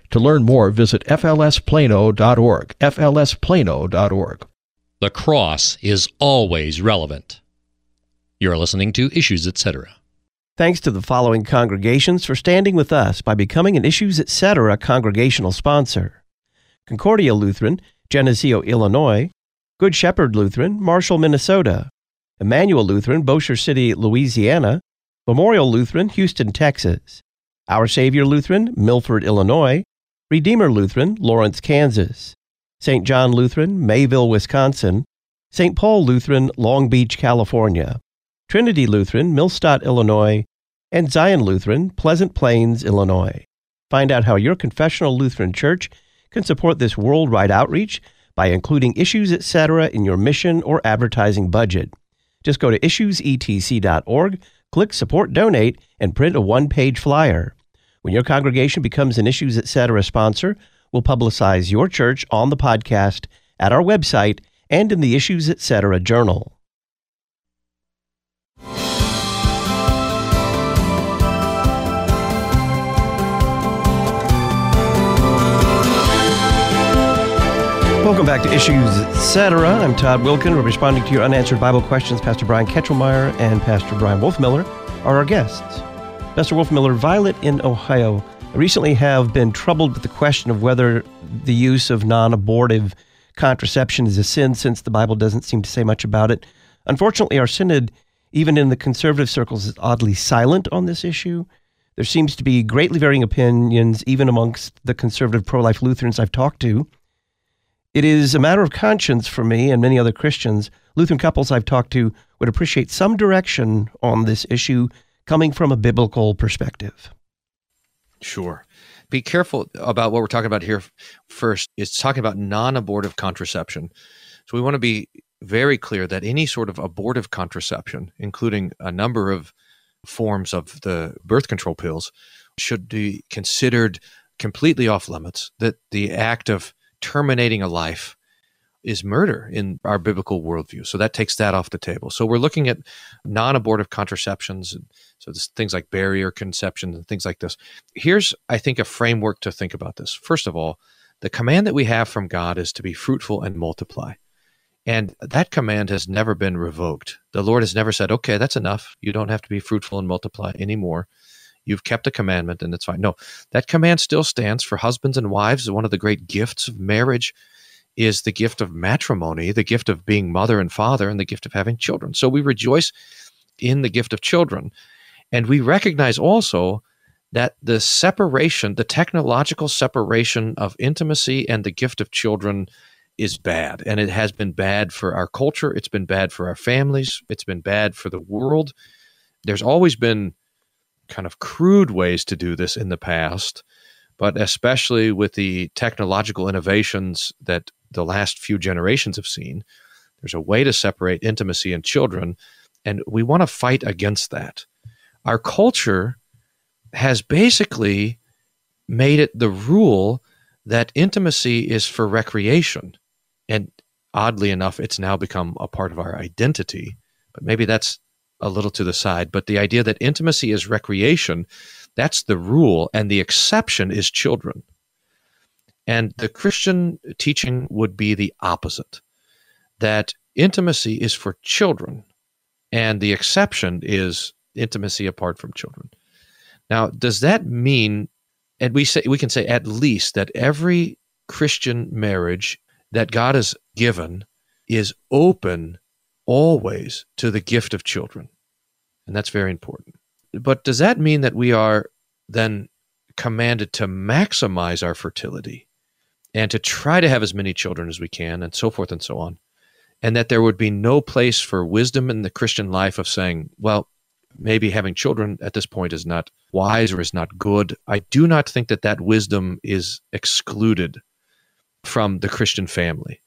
To learn more, visit flsplano.org, flsplano.org. The cross is always relevant. You're listening to Issues Etc. Thanks to the following congregations for standing with us by becoming an Issues Etc. congregational sponsor: Concordia Lutheran, Geneseo, Illinois; Good Shepherd Lutheran, Marshall, Minnesota; Emmanuel Lutheran, Bossier City, Louisiana; Memorial Lutheran, Houston, Texas; Our Savior Lutheran, Milford, Illinois; Redeemer Lutheran, Lawrence, Kansas; St. John Lutheran, Mayville, Wisconsin; St. Paul Lutheran, Long Beach, California; Trinity Lutheran, Millstadt, Illinois; and Zion Lutheran, Pleasant Plains, Illinois. Find out how your confessional Lutheran church can support this worldwide outreach by including Issues Etc. in your mission or advertising budget. Just go to issuesetc.org, click Support Donate, and print a one-page flyer. When your congregation becomes an Issues Etc. sponsor, we'll publicize your church on the podcast, at our website, and in the Issues Etc. journal. Welcome back to Issues Etc. I'm Todd Wilken. We're responding to your unanswered Bible questions. Pastor Brian Kachelmeier and Pastor Brian Wolfmueller are our guests. Pastor Wolfmueller, Violet in Ohio, I recently have been troubled with the question of whether the use of non-abortive contraception is a sin, since the Bible doesn't seem to say much about it. Unfortunately, our synod, even in the conservative circles, is oddly silent on this issue. There seems to be greatly varying opinions, even amongst the conservative pro-life Lutherans I've talked to. It is a matter of conscience for me and many other Christians. Lutheran couples I've talked to would appreciate some direction on this issue coming from a biblical perspective. Sure. Be careful about what we're talking about here first. It's talking about non-abortive contraception. So we want to be very clear that any sort of abortive contraception, including a number of forms of the birth control pills, should be considered completely off limits, that the act of terminating a life is murder in our biblical worldview. So that takes that off the table. So we're looking at non-abortive contraceptions. So this, things like barrier conception and things like this. Here's, I think, a framework to think about this. First of all, the command that we have from God is to be fruitful and multiply. And that command has never been revoked. The Lord has never said, okay, that's enough. You don't have to be fruitful and multiply anymore. You've kept a commandment and it's fine. No, that command still stands for husbands and wives. One of the great gifts of marriage is the gift of matrimony, the gift of being mother and father, and the gift of having children. So we rejoice in the gift of children. And we recognize also that the separation, the technological separation of intimacy and the gift of children is bad. And it has been bad for our culture. It's been bad for our families. It's been bad for the world. There's always been kind of crude ways to do this in the past, but especially with the technological innovations that the last few generations have seen, there's a way to separate intimacy and children, and we want to fight against that. Our culture has basically made it the rule that intimacy is for recreation, and oddly enough, it's now become a part of our identity, but maybe that's a little to the side, but the idea that intimacy is recreation, that's the rule, and the exception is children. And the Christian teaching would be the opposite, that intimacy is for children, and the exception is intimacy apart from children. Now, does that mean, and we can say at least that every Christian marriage that God has given is open always to the gift of children? And that's very important. But does that mean that we are then commanded to maximize our fertility and to try to have as many children as we can and so forth and so on, and that there would be no place for wisdom in the Christian life of saying, well, maybe having children at this point is not wise or is not good? I do not think that that wisdom is excluded from the Christian family,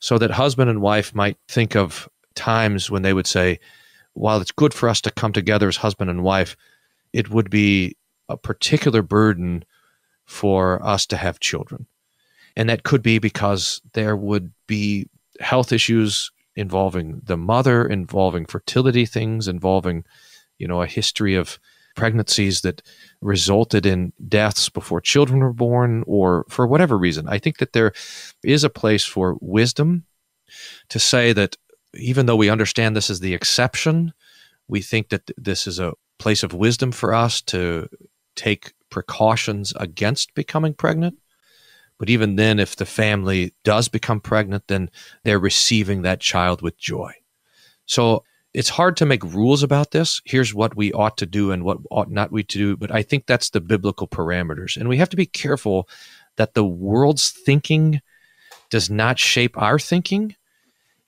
so that husband and wife might think of times when they would say, while it's good for us to come together as husband and wife, it would be a particular burden for us to have children. And that could be because there would be health issues involving the mother, involving fertility things, involving, you know, a history of pregnancies that resulted in deaths before children were born, or for whatever reason. I think that there is a place for wisdom to say that even though we understand this is the exception, we think that this is a place of wisdom for us to take precautions against becoming pregnant. But even then, if the family does become pregnant, then they're receiving that child with joy. So it's hard to make rules about this. Here's what we ought to do and what ought not we to do. But I think that's the biblical parameters. And we have to be careful that the world's thinking does not shape our thinking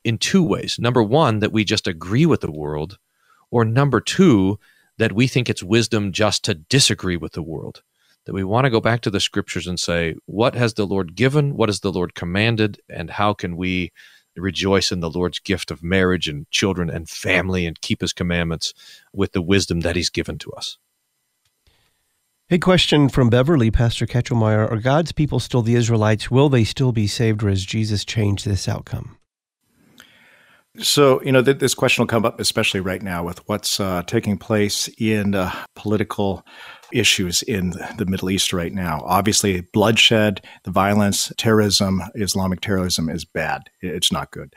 in two ways. Number one, that we just agree with the world, or number two, that we think it's wisdom just to disagree with the world, that we want to go back to the scriptures and say, what has the Lord given? What has the Lord commanded? And how can we rejoice in the Lord's gift of marriage and children and family and keep his commandments with the wisdom that he's given to us? A question from Beverly, Pastor Kachelmeier: are God's people still the Israelites? Will they still be saved, or has Jesus changed this outcome? So, you know, this question will come up, especially right now with what's taking place in political issues in the Middle East right now. Obviously, bloodshed, the violence, terrorism, Islamic terrorism is bad. It's not good.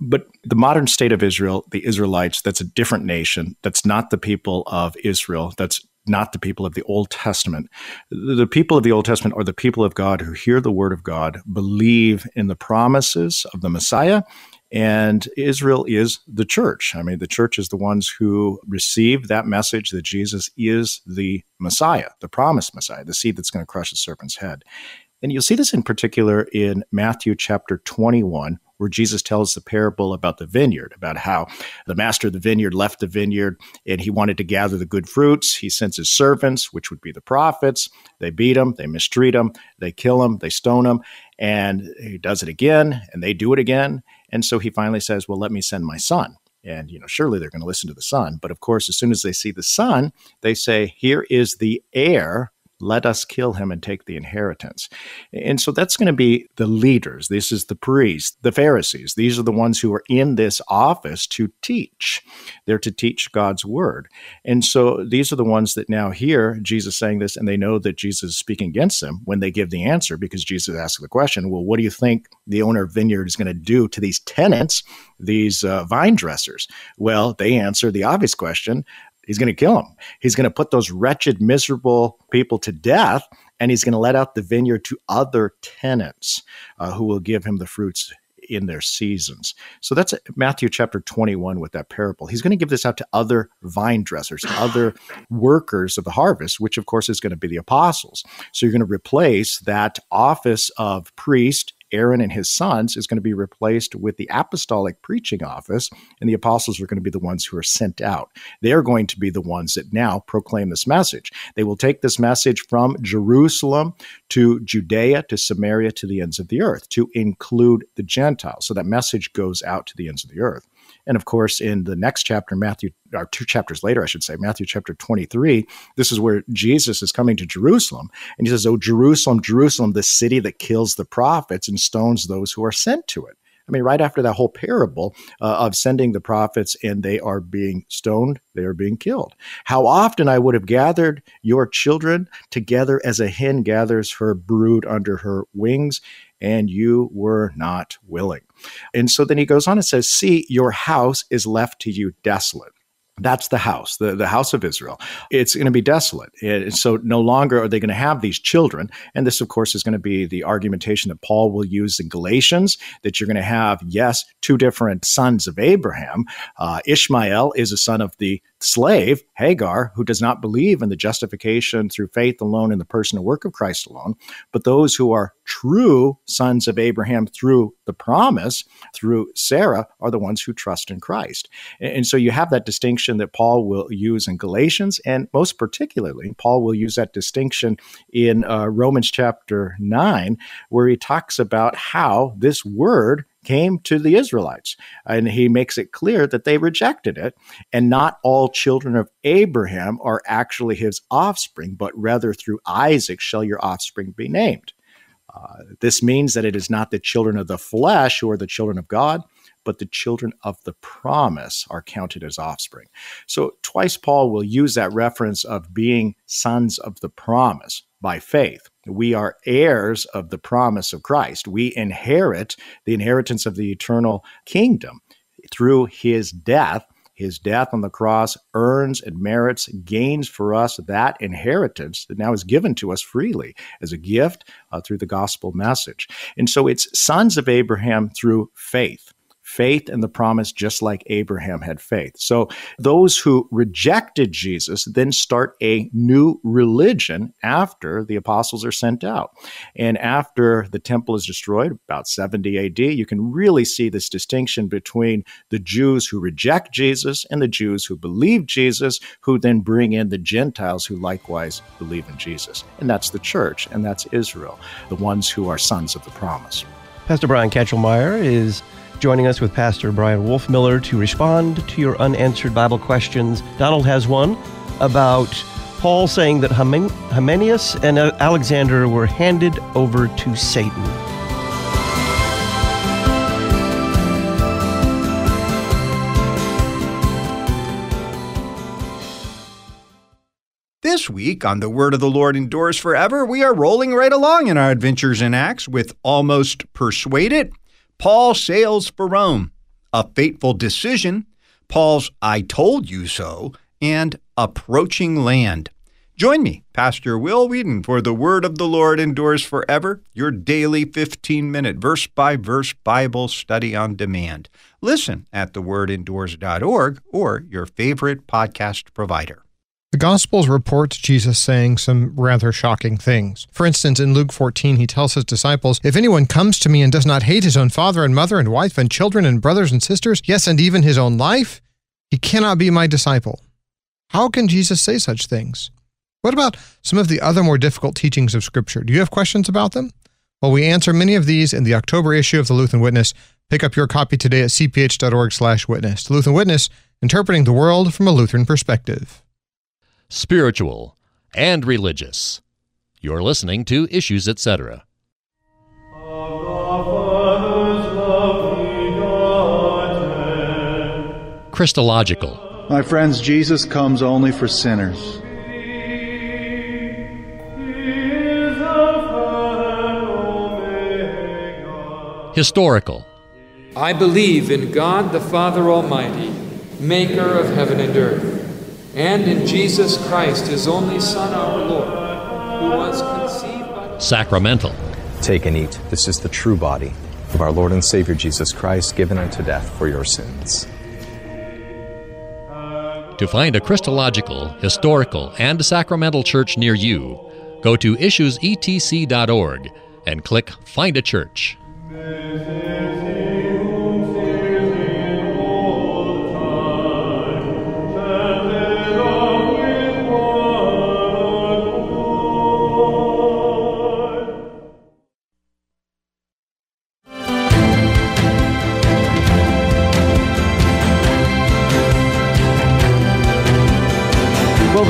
But the modern state of Israel, the Israelites, that's a different nation. That's not the people of Israel. That's not the people of the Old Testament. The people of the Old Testament are the people of God who hear the word of God, believe in the promises of the Messiah. And Israel is the church. I mean, the church is the ones who receive that message that Jesus is the Messiah, the promised Messiah, the seed that's going to crush the serpent's head. And you'll see this in particular in Matthew chapter 21, where Jesus tells the parable about the vineyard, about how the master of the vineyard left the vineyard and he wanted to gather the good fruits. He sends his servants, which would be the prophets. They beat him, they mistreat him, they kill him, they stone him, and he does it again, and they do it again. And so he finally says, well, let me send my son. And, you know, surely they're going to listen to the son. But of course, as soon as they see the son, they say, here is the heir. Let us kill him and take the inheritance. And so that's going to be the leaders. This is the priests, the Pharisees. These are the ones who are in this office to teach. They're to teach God's word. And so these are the ones that now hear Jesus saying this, and they know that Jesus is speaking against them when they give the answer, because Jesus asked the question, well, what do you think the owner of vineyard is going to do to these tenants, these vine dressers? Well, they answer the obvious question. He's going to kill them. He's going to put those wretched, miserable people to death, and he's going to let out the vineyard to other tenants who will give him the fruits in their seasons. So that's Matthew chapter 21 with that parable. He's going to give this out to other vine dressers, other workers of the harvest, which of course is going to be the apostles. So you're going to replace that office of priest, Aaron and his sons, is going to be replaced with the apostolic preaching office, and the apostles are going to be the ones who are sent out. They're going to be the ones that now proclaim this message. They will take this message from Jerusalem to Judea, to Samaria, to the ends of the earth, to include the Gentiles. So that message goes out to the ends of the earth. And of course, in the next chapter, Matthew chapter 23, this is where Jesus is coming to Jerusalem. And he says, "Oh, Jerusalem, Jerusalem, the city that kills the prophets and stones those who are sent to it." I mean, right after that whole parable of sending the prophets and they are being stoned, they are being killed. "How often I would have gathered your children together as a hen gathers her brood under her wings, and you were not willing." And so then he goes on and says, "See, your house is left to you desolate." That's the house, the house of Israel. It's going to be desolate. And so no longer are they going to have these children. And this, of course, is going to be the argumentation that Paul will use in Galatians, that you're going to have, yes, two different sons of Abraham. Ishmael is a son of the slave, Hagar, who does not believe in the justification through faith alone in the person and work of Christ alone. But those who are true sons of Abraham through the promise, through Sarah, are the ones who trust in Christ. And so you have that distinction that Paul will use in Galatians, and most particularly, Paul will use that distinction in Romans chapter 9, where he talks about how this word came to the Israelites. And he makes it clear that they rejected it. And not all children of Abraham are actually his offspring, but rather through Isaac shall your offspring be named. This means that it is not the children of the flesh who are the children of God, but the children of the promise are counted as offspring. So twice Paul will use that reference of being sons of the promise by faith. We are heirs of the promise of Christ. We inherit the inheritance of the eternal kingdom through his death. His death on the cross earns and merits, gains for us that inheritance that now is given to us freely as a gift through the gospel message. And so it's sons of Abraham through faith. Faith and the promise, just like Abraham had faith. So those who rejected Jesus then start a new religion after the apostles are sent out. And after the temple is destroyed, about 70 AD, you can really see this distinction between the Jews who reject Jesus and the Jews who believe Jesus, who then bring in the Gentiles who likewise believe in Jesus. And that's the church, and that's Israel, the ones who are sons of the promise. Pastor Brian Kachelmeier is joining us with Pastor Brian Wolfmueller to respond to your unanswered Bible questions. Donald has one about Paul saying that Hymenaeus and Alexander were handed over to Satan. This week on The Word of the Lord Endures Forever, we are rolling right along in our adventures in Acts with Almost Persuaded. Paul sails for Rome, a fateful decision, Paul's I told you so, and approaching land. Join me, Pastor Will Whedon, for The Word of the Lord Endures Forever, your daily 15-minute verse-by-verse Bible study on demand. Listen at thewordendures.org or your favorite podcast provider. The Gospels report Jesus saying some rather shocking things. For instance, in Luke 14, he tells his disciples, "If anyone comes to me and does not hate his own father and mother and wife and children and brothers and sisters, yes, and even his own life, he cannot be my disciple." How can Jesus say such things? What about some of the other more difficult teachings of Scripture? Do you have questions about them? Well, we answer many of these in the October issue of the Lutheran Witness. Pick up your copy today at cph.org/witness. The Lutheran Witness, interpreting the world from a Lutheran perspective. Spiritual and religious, You're listening to Issues Etc. Christological. My friends, Jesus comes only for sinners. Historical. I believe in God the Father Almighty, maker of heaven and earth, and in Jesus Christ, his only Son, our Lord, who was conceived by... Sacramental. Take and eat. This is the true body of our Lord and Savior Jesus Christ, given unto death for your sins. To find a Christological, historical, and sacramental church near you, go to issuesetc.org and click Find a Church.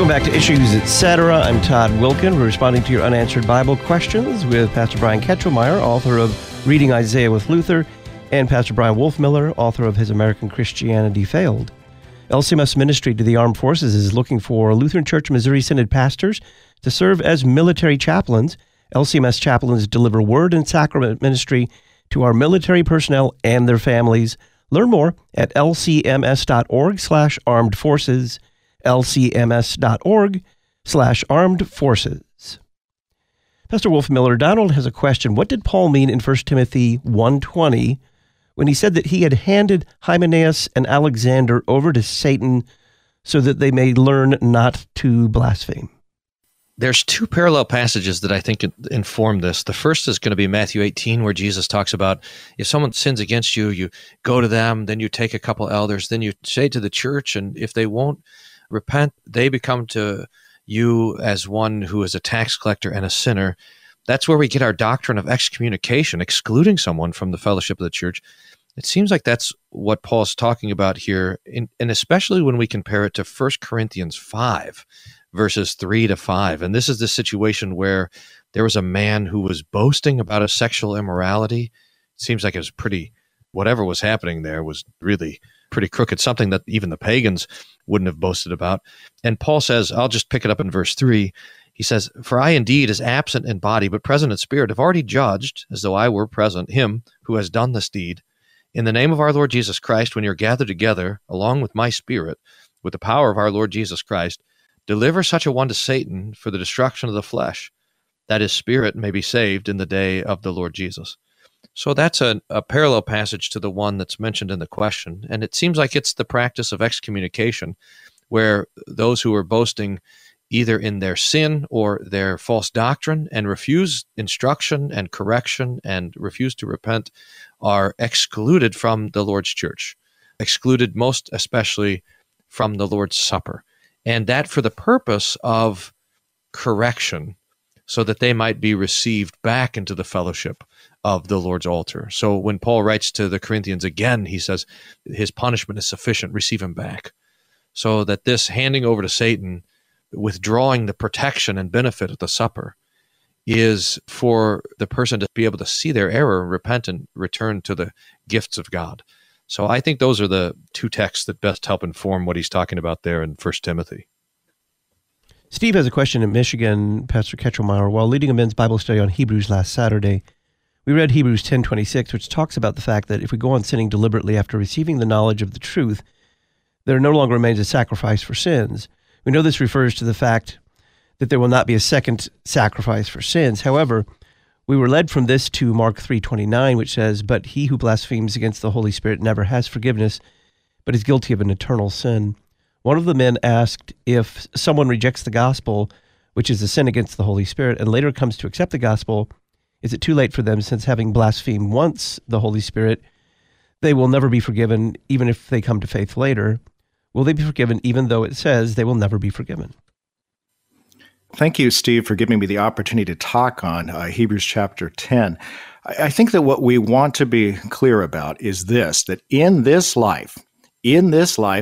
Back to Issues, Etc. I'm Todd Wilken. We're responding to your unanswered Bible questions with Pastor Brian Kachelmeier, author of Reading Isaiah with Luther, and Pastor Brian Wolfmueller, author of Has American Christianity Failed? LCMS Ministry to the Armed Forces is looking for Lutheran Church Missouri Synod pastors to serve as military chaplains. LCMS chaplains deliver word and sacrament ministry to our military personnel and their families. Learn more at lcms.org/armed forces. lcms.org/armed forces. Pastor Wolfmueller, Donald has a question. What did Paul mean in 1 Timothy 1:20 when he said that he had handed Hymenaeus and Alexander over to Satan so that they may learn not to blaspheme? There's two parallel passages that I think inform this. The first is going to be Matthew 18, where Jesus talks about if someone sins against you, you go to them, then you take a couple elders, then you say to the church, and if they won't repent, they become to you as one who is a tax collector and a sinner. That's where we get our doctrine of excommunication, excluding someone from the fellowship of the church. It seems like that's what Paul's talking about here, and especially when we compare it to 1 Corinthians 5, verses 3 to 5. And this is the situation where there was a man who was boasting about his sexual immorality. It seems like it was pretty, whatever was happening there was really pretty crooked, something that even the pagans wouldn't have boasted about. And Paul says, I'll just pick it up in verse 3. He says, "For I indeed is absent in body, but present in spirit, have already judged, as though I were present, him who has done this deed. In the name of our Lord Jesus Christ, when you're gathered together, along with my spirit, with the power of our Lord Jesus Christ, deliver such a one to Satan for the destruction of the flesh, that his spirit may be saved in the day of the Lord Jesus." So that's a parallel passage to the one that's mentioned in the question. And it seems like it's the practice of excommunication, where those who are boasting either in their sin or their false doctrine and refuse instruction and correction and refuse to repent are excluded from the Lord's church, excluded most especially from the Lord's Supper. And that for the purpose of correction, so that they might be received back into the fellowship of the Lord's altar. So when Paul writes to the Corinthians again, he says, his punishment is sufficient, receive him back. So that this handing over to Satan, withdrawing the protection and benefit of the supper, is for the person to be able to see their error, repent, and return to the gifts of God. So I think those are the two texts that best help inform what he's talking about there in 1 Timothy. Steve has a question in Michigan, Pastor Kachelmeier. While leading a men's Bible study on Hebrews last Saturday, we read Hebrews 10:26, which talks about the fact that if we go on sinning deliberately after receiving the knowledge of the truth, there no longer remains a sacrifice for sins. We know this refers to the fact that there will not be a second sacrifice for sins. However, we were led from this to Mark 3:29, which says, "But he who blasphemes against the Holy Spirit never has forgiveness, but is guilty of an eternal sin." One of the men asked if someone rejects the gospel, which is a sin against the Holy Spirit, and later comes to accept the gospel, is it too late for them, since having blasphemed once the Holy Spirit, they will never be forgiven, even if they come to faith later? Will they be forgiven, even though it says they will never be forgiven? Thank you, Steve, for giving me the opportunity to talk on Hebrews chapter 10. I think that what we want to be clear about is this, that in this life,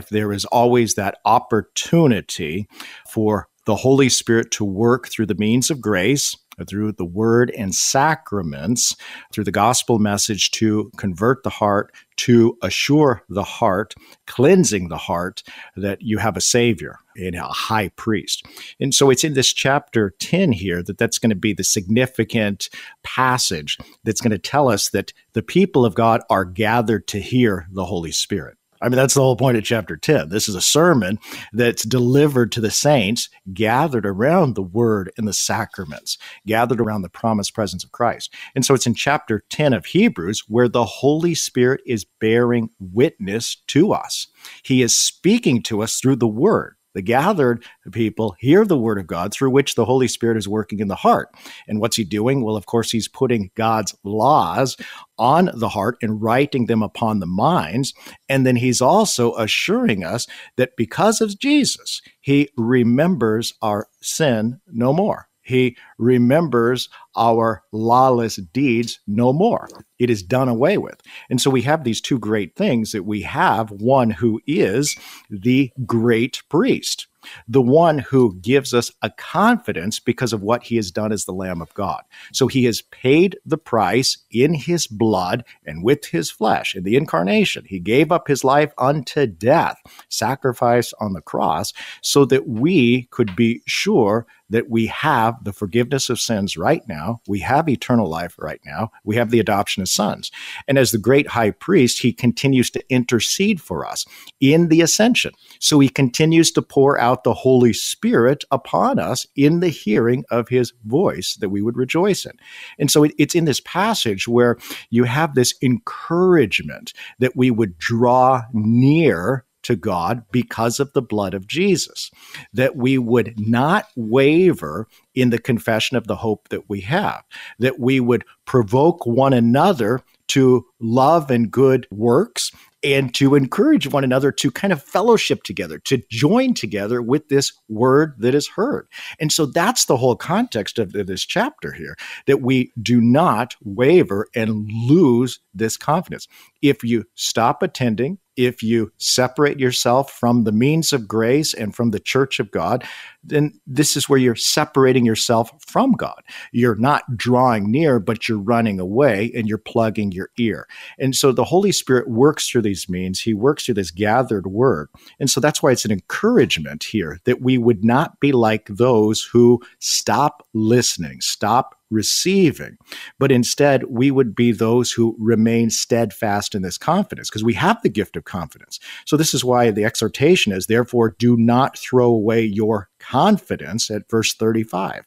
there is always that opportunity for the Holy Spirit to work through the means of grace, through the word and sacraments, through the gospel message to convert the heart, to assure the heart, cleansing the heart that you have a Savior and a high priest. And so it's in this chapter 10 here that's going to be the significant passage that's going to tell us that the people of God are gathered to hear the Holy Spirit. I mean, that's the whole point of chapter 10. This is a sermon that's delivered to the saints gathered around the word and the sacraments, gathered around the promised presence of Christ. And so it's in chapter 10 of Hebrews where the Holy Spirit is bearing witness to us. He is speaking to us through the word. The gathered people hear the word of God through which the Holy Spirit is working in the heart. And what's he doing? Well, of course, he's putting God's laws on the heart and writing them upon the minds. And then he's also assuring us that because of Jesus, he remembers our sin no more. He remembers our lawless deeds no more. It is done away with. And so we have these two great things that we have, one who is the great priest, the one who gives us a confidence because of what he has done as the Lamb of God. So he has paid the price in his blood and with his flesh in the incarnation. He gave up his life unto death, sacrificed on the cross, so that we could be sure that we have the forgiveness of sins right now. We have eternal life right now. We have the adoption as sons. And as the great high priest, he continues to intercede for us in the ascension. So he continues to pour out the Holy Spirit upon us in the hearing of his voice that we would rejoice in. And so it's in this passage where you have this encouragement that we would draw near to God because of the blood of Jesus, that we would not waver in the confession of the hope that we have, that we would provoke one another to love and good works, and to encourage one another to kind of fellowship together, to join together with this word that is heard. And so that's the whole context of this chapter here, that we do not waver and lose this confidence. If you stop attending, if you separate yourself from the means of grace and from the church of God, then this is where you're separating yourself from God. You're not drawing near, but you're running away and you're plugging your ear. And so the Holy Spirit works through these means. He works through this gathered word. And so that's why it's an encouragement here that we would not be like those who stop listening, stop receiving, but instead we would be those who remain steadfast in this confidence because we have the gift of confidence. So this is why the exhortation is, therefore, do not throw away your confidence at verse 35.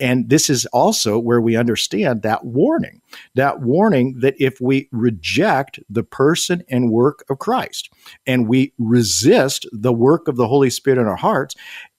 And this is also where we understand that warning that if we reject the person and work of Christ and we resist the work of the Holy Spirit in our hearts,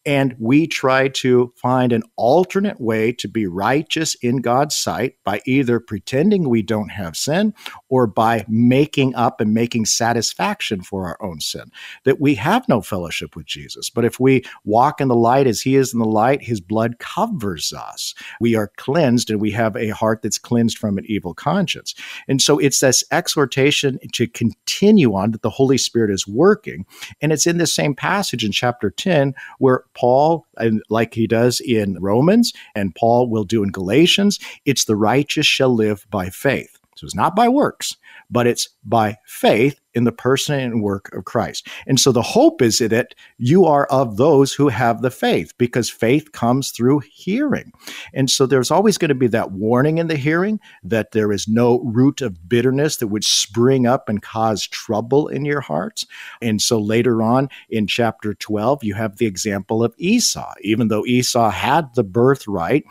and we try to find an alternate way to be righteous in God's sight by either pretending we don't have sin or by making up and making satisfaction for our own sin, that we have no fellowship with Jesus. But if we walk in the light as he is in the light, his blood covers us. We are cleansed and we have a heart that's cleansed from an evil conscience. And so it's this exhortation to continue on that the Holy Spirit is working. And it's in this same passage in chapter 10 where Paul, like he does in Romans, and Paul will do in Galatians, it's the righteous shall live by faith. So it's not by works, but it's by faith in the person and work of Christ. And so the hope is that you are of those who have the faith, because faith comes through hearing. And so there's always going to be that warning in the hearing that there is no root of bitterness that would spring up and cause trouble in your hearts. And so later on in chapter 12, you have the example of Esau. Even though Esau had the birthright,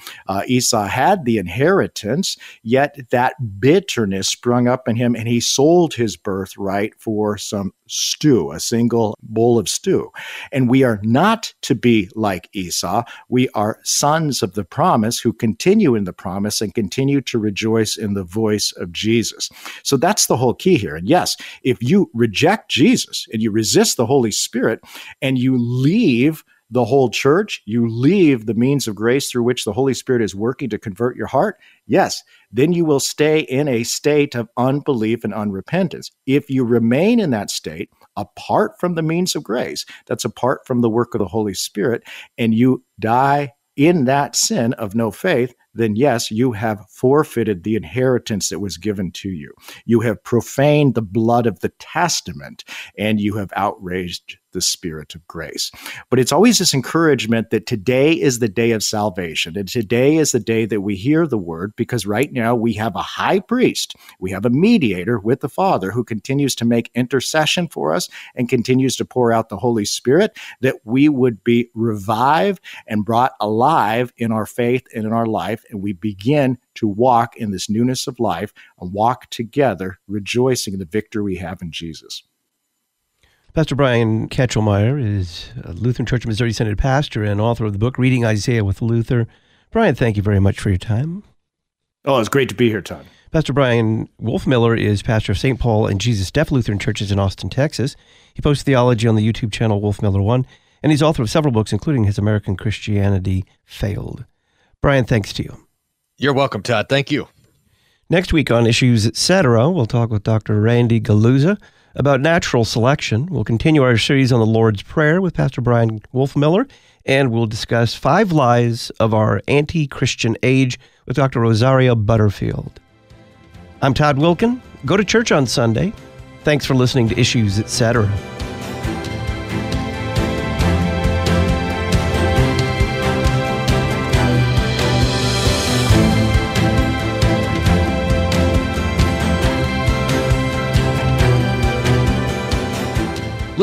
Esau had the inheritance, yet that bitterness sprung up in him, and he sold his birthright for some stew, a single bowl of stew. And we are not to be like Esau. We are sons of the promise who continue in the promise and continue to rejoice in the voice of Jesus. So that's the whole key here. And yes, if you reject Jesus and you resist the Holy Spirit and you leave the whole church, you leave the means of grace through which the Holy Spirit is working to convert your heart, yes, then you will stay in a state of unbelief and unrepentance. If you remain in that state apart from the means of grace. That's apart from the work of the Holy Spirit. And you die in that sin of no faith, then yes, you have forfeited the inheritance that was given to you. You have profaned the blood of the testament, and you have outraged the Spirit of grace. But it's always this encouragement that today is the day of salvation, and today is the day that we hear the word, because right now we have a high priest, we have a mediator with the Father who continues to make intercession for us and continues to pour out the Holy Spirit, that we would be revived and brought alive in our faith and in our life, and we begin to walk in this newness of life and walk together, rejoicing in the victory we have in Jesus. Pastor Brian Kachelmeier is a Lutheran Church Missouri Synod pastor and author of the book, Reading Isaiah with Luther. Brian, thank you very much for your time. Oh, it's great to be here, Todd. Pastor Brian Wolfmueller is pastor of St. Paul and Jesus Deaf Lutheran Churches in Austin, Texas. He posts theology on the YouTube channel Wolfmueller One, and he's author of several books, including Has American Christianity Failed? Brian, thanks to you. You're welcome, Todd. Thank you. Next week on Issues Etc., we'll talk with Dr. Randy Galuza about natural selection. We'll continue our series on the Lord's Prayer with Pastor Brian Wolfmueller, and we'll discuss 5 lies of our anti-Christian age with Dr. Rosaria Butterfield. I'm Todd Wilken. Go to church on Sunday. Thanks for listening to Issues Etc.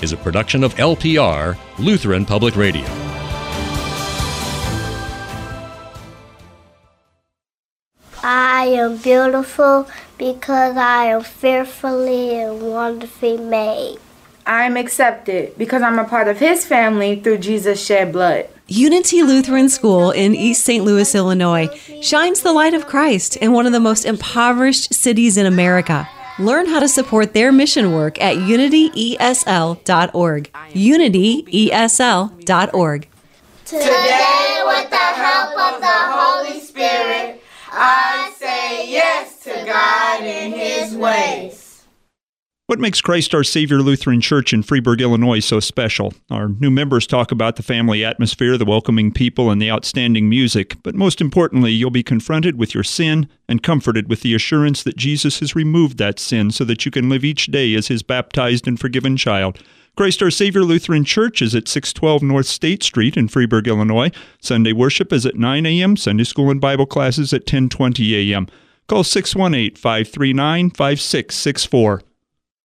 is a production of LPR, Lutheran Public Radio. I am beautiful because I am fearfully and wonderfully made. I am accepted because I'm a part of His family through Jesus' shed blood. Unity Lutheran School in East St. Louis, Illinois, shines the light of Christ in one of the most impoverished cities in America. Learn how to support their mission work at unityesl.org. unityesl.org. Today, with the help of the Holy Spirit, I say yes to God and His ways. What makes Christ Our Savior Lutheran Church in Freeburg, Illinois so special? Our new members talk about the family atmosphere, the welcoming people, and the outstanding music. But most importantly, you'll be confronted with your sin and comforted with the assurance that Jesus has removed that sin so that you can live each day as His baptized and forgiven child. Christ Our Savior Lutheran Church is at 612 North State Street in Freeburg, Illinois. Sunday worship is at 9 a.m., Sunday school and Bible classes at 10:20 a.m. Call 618-539-5664.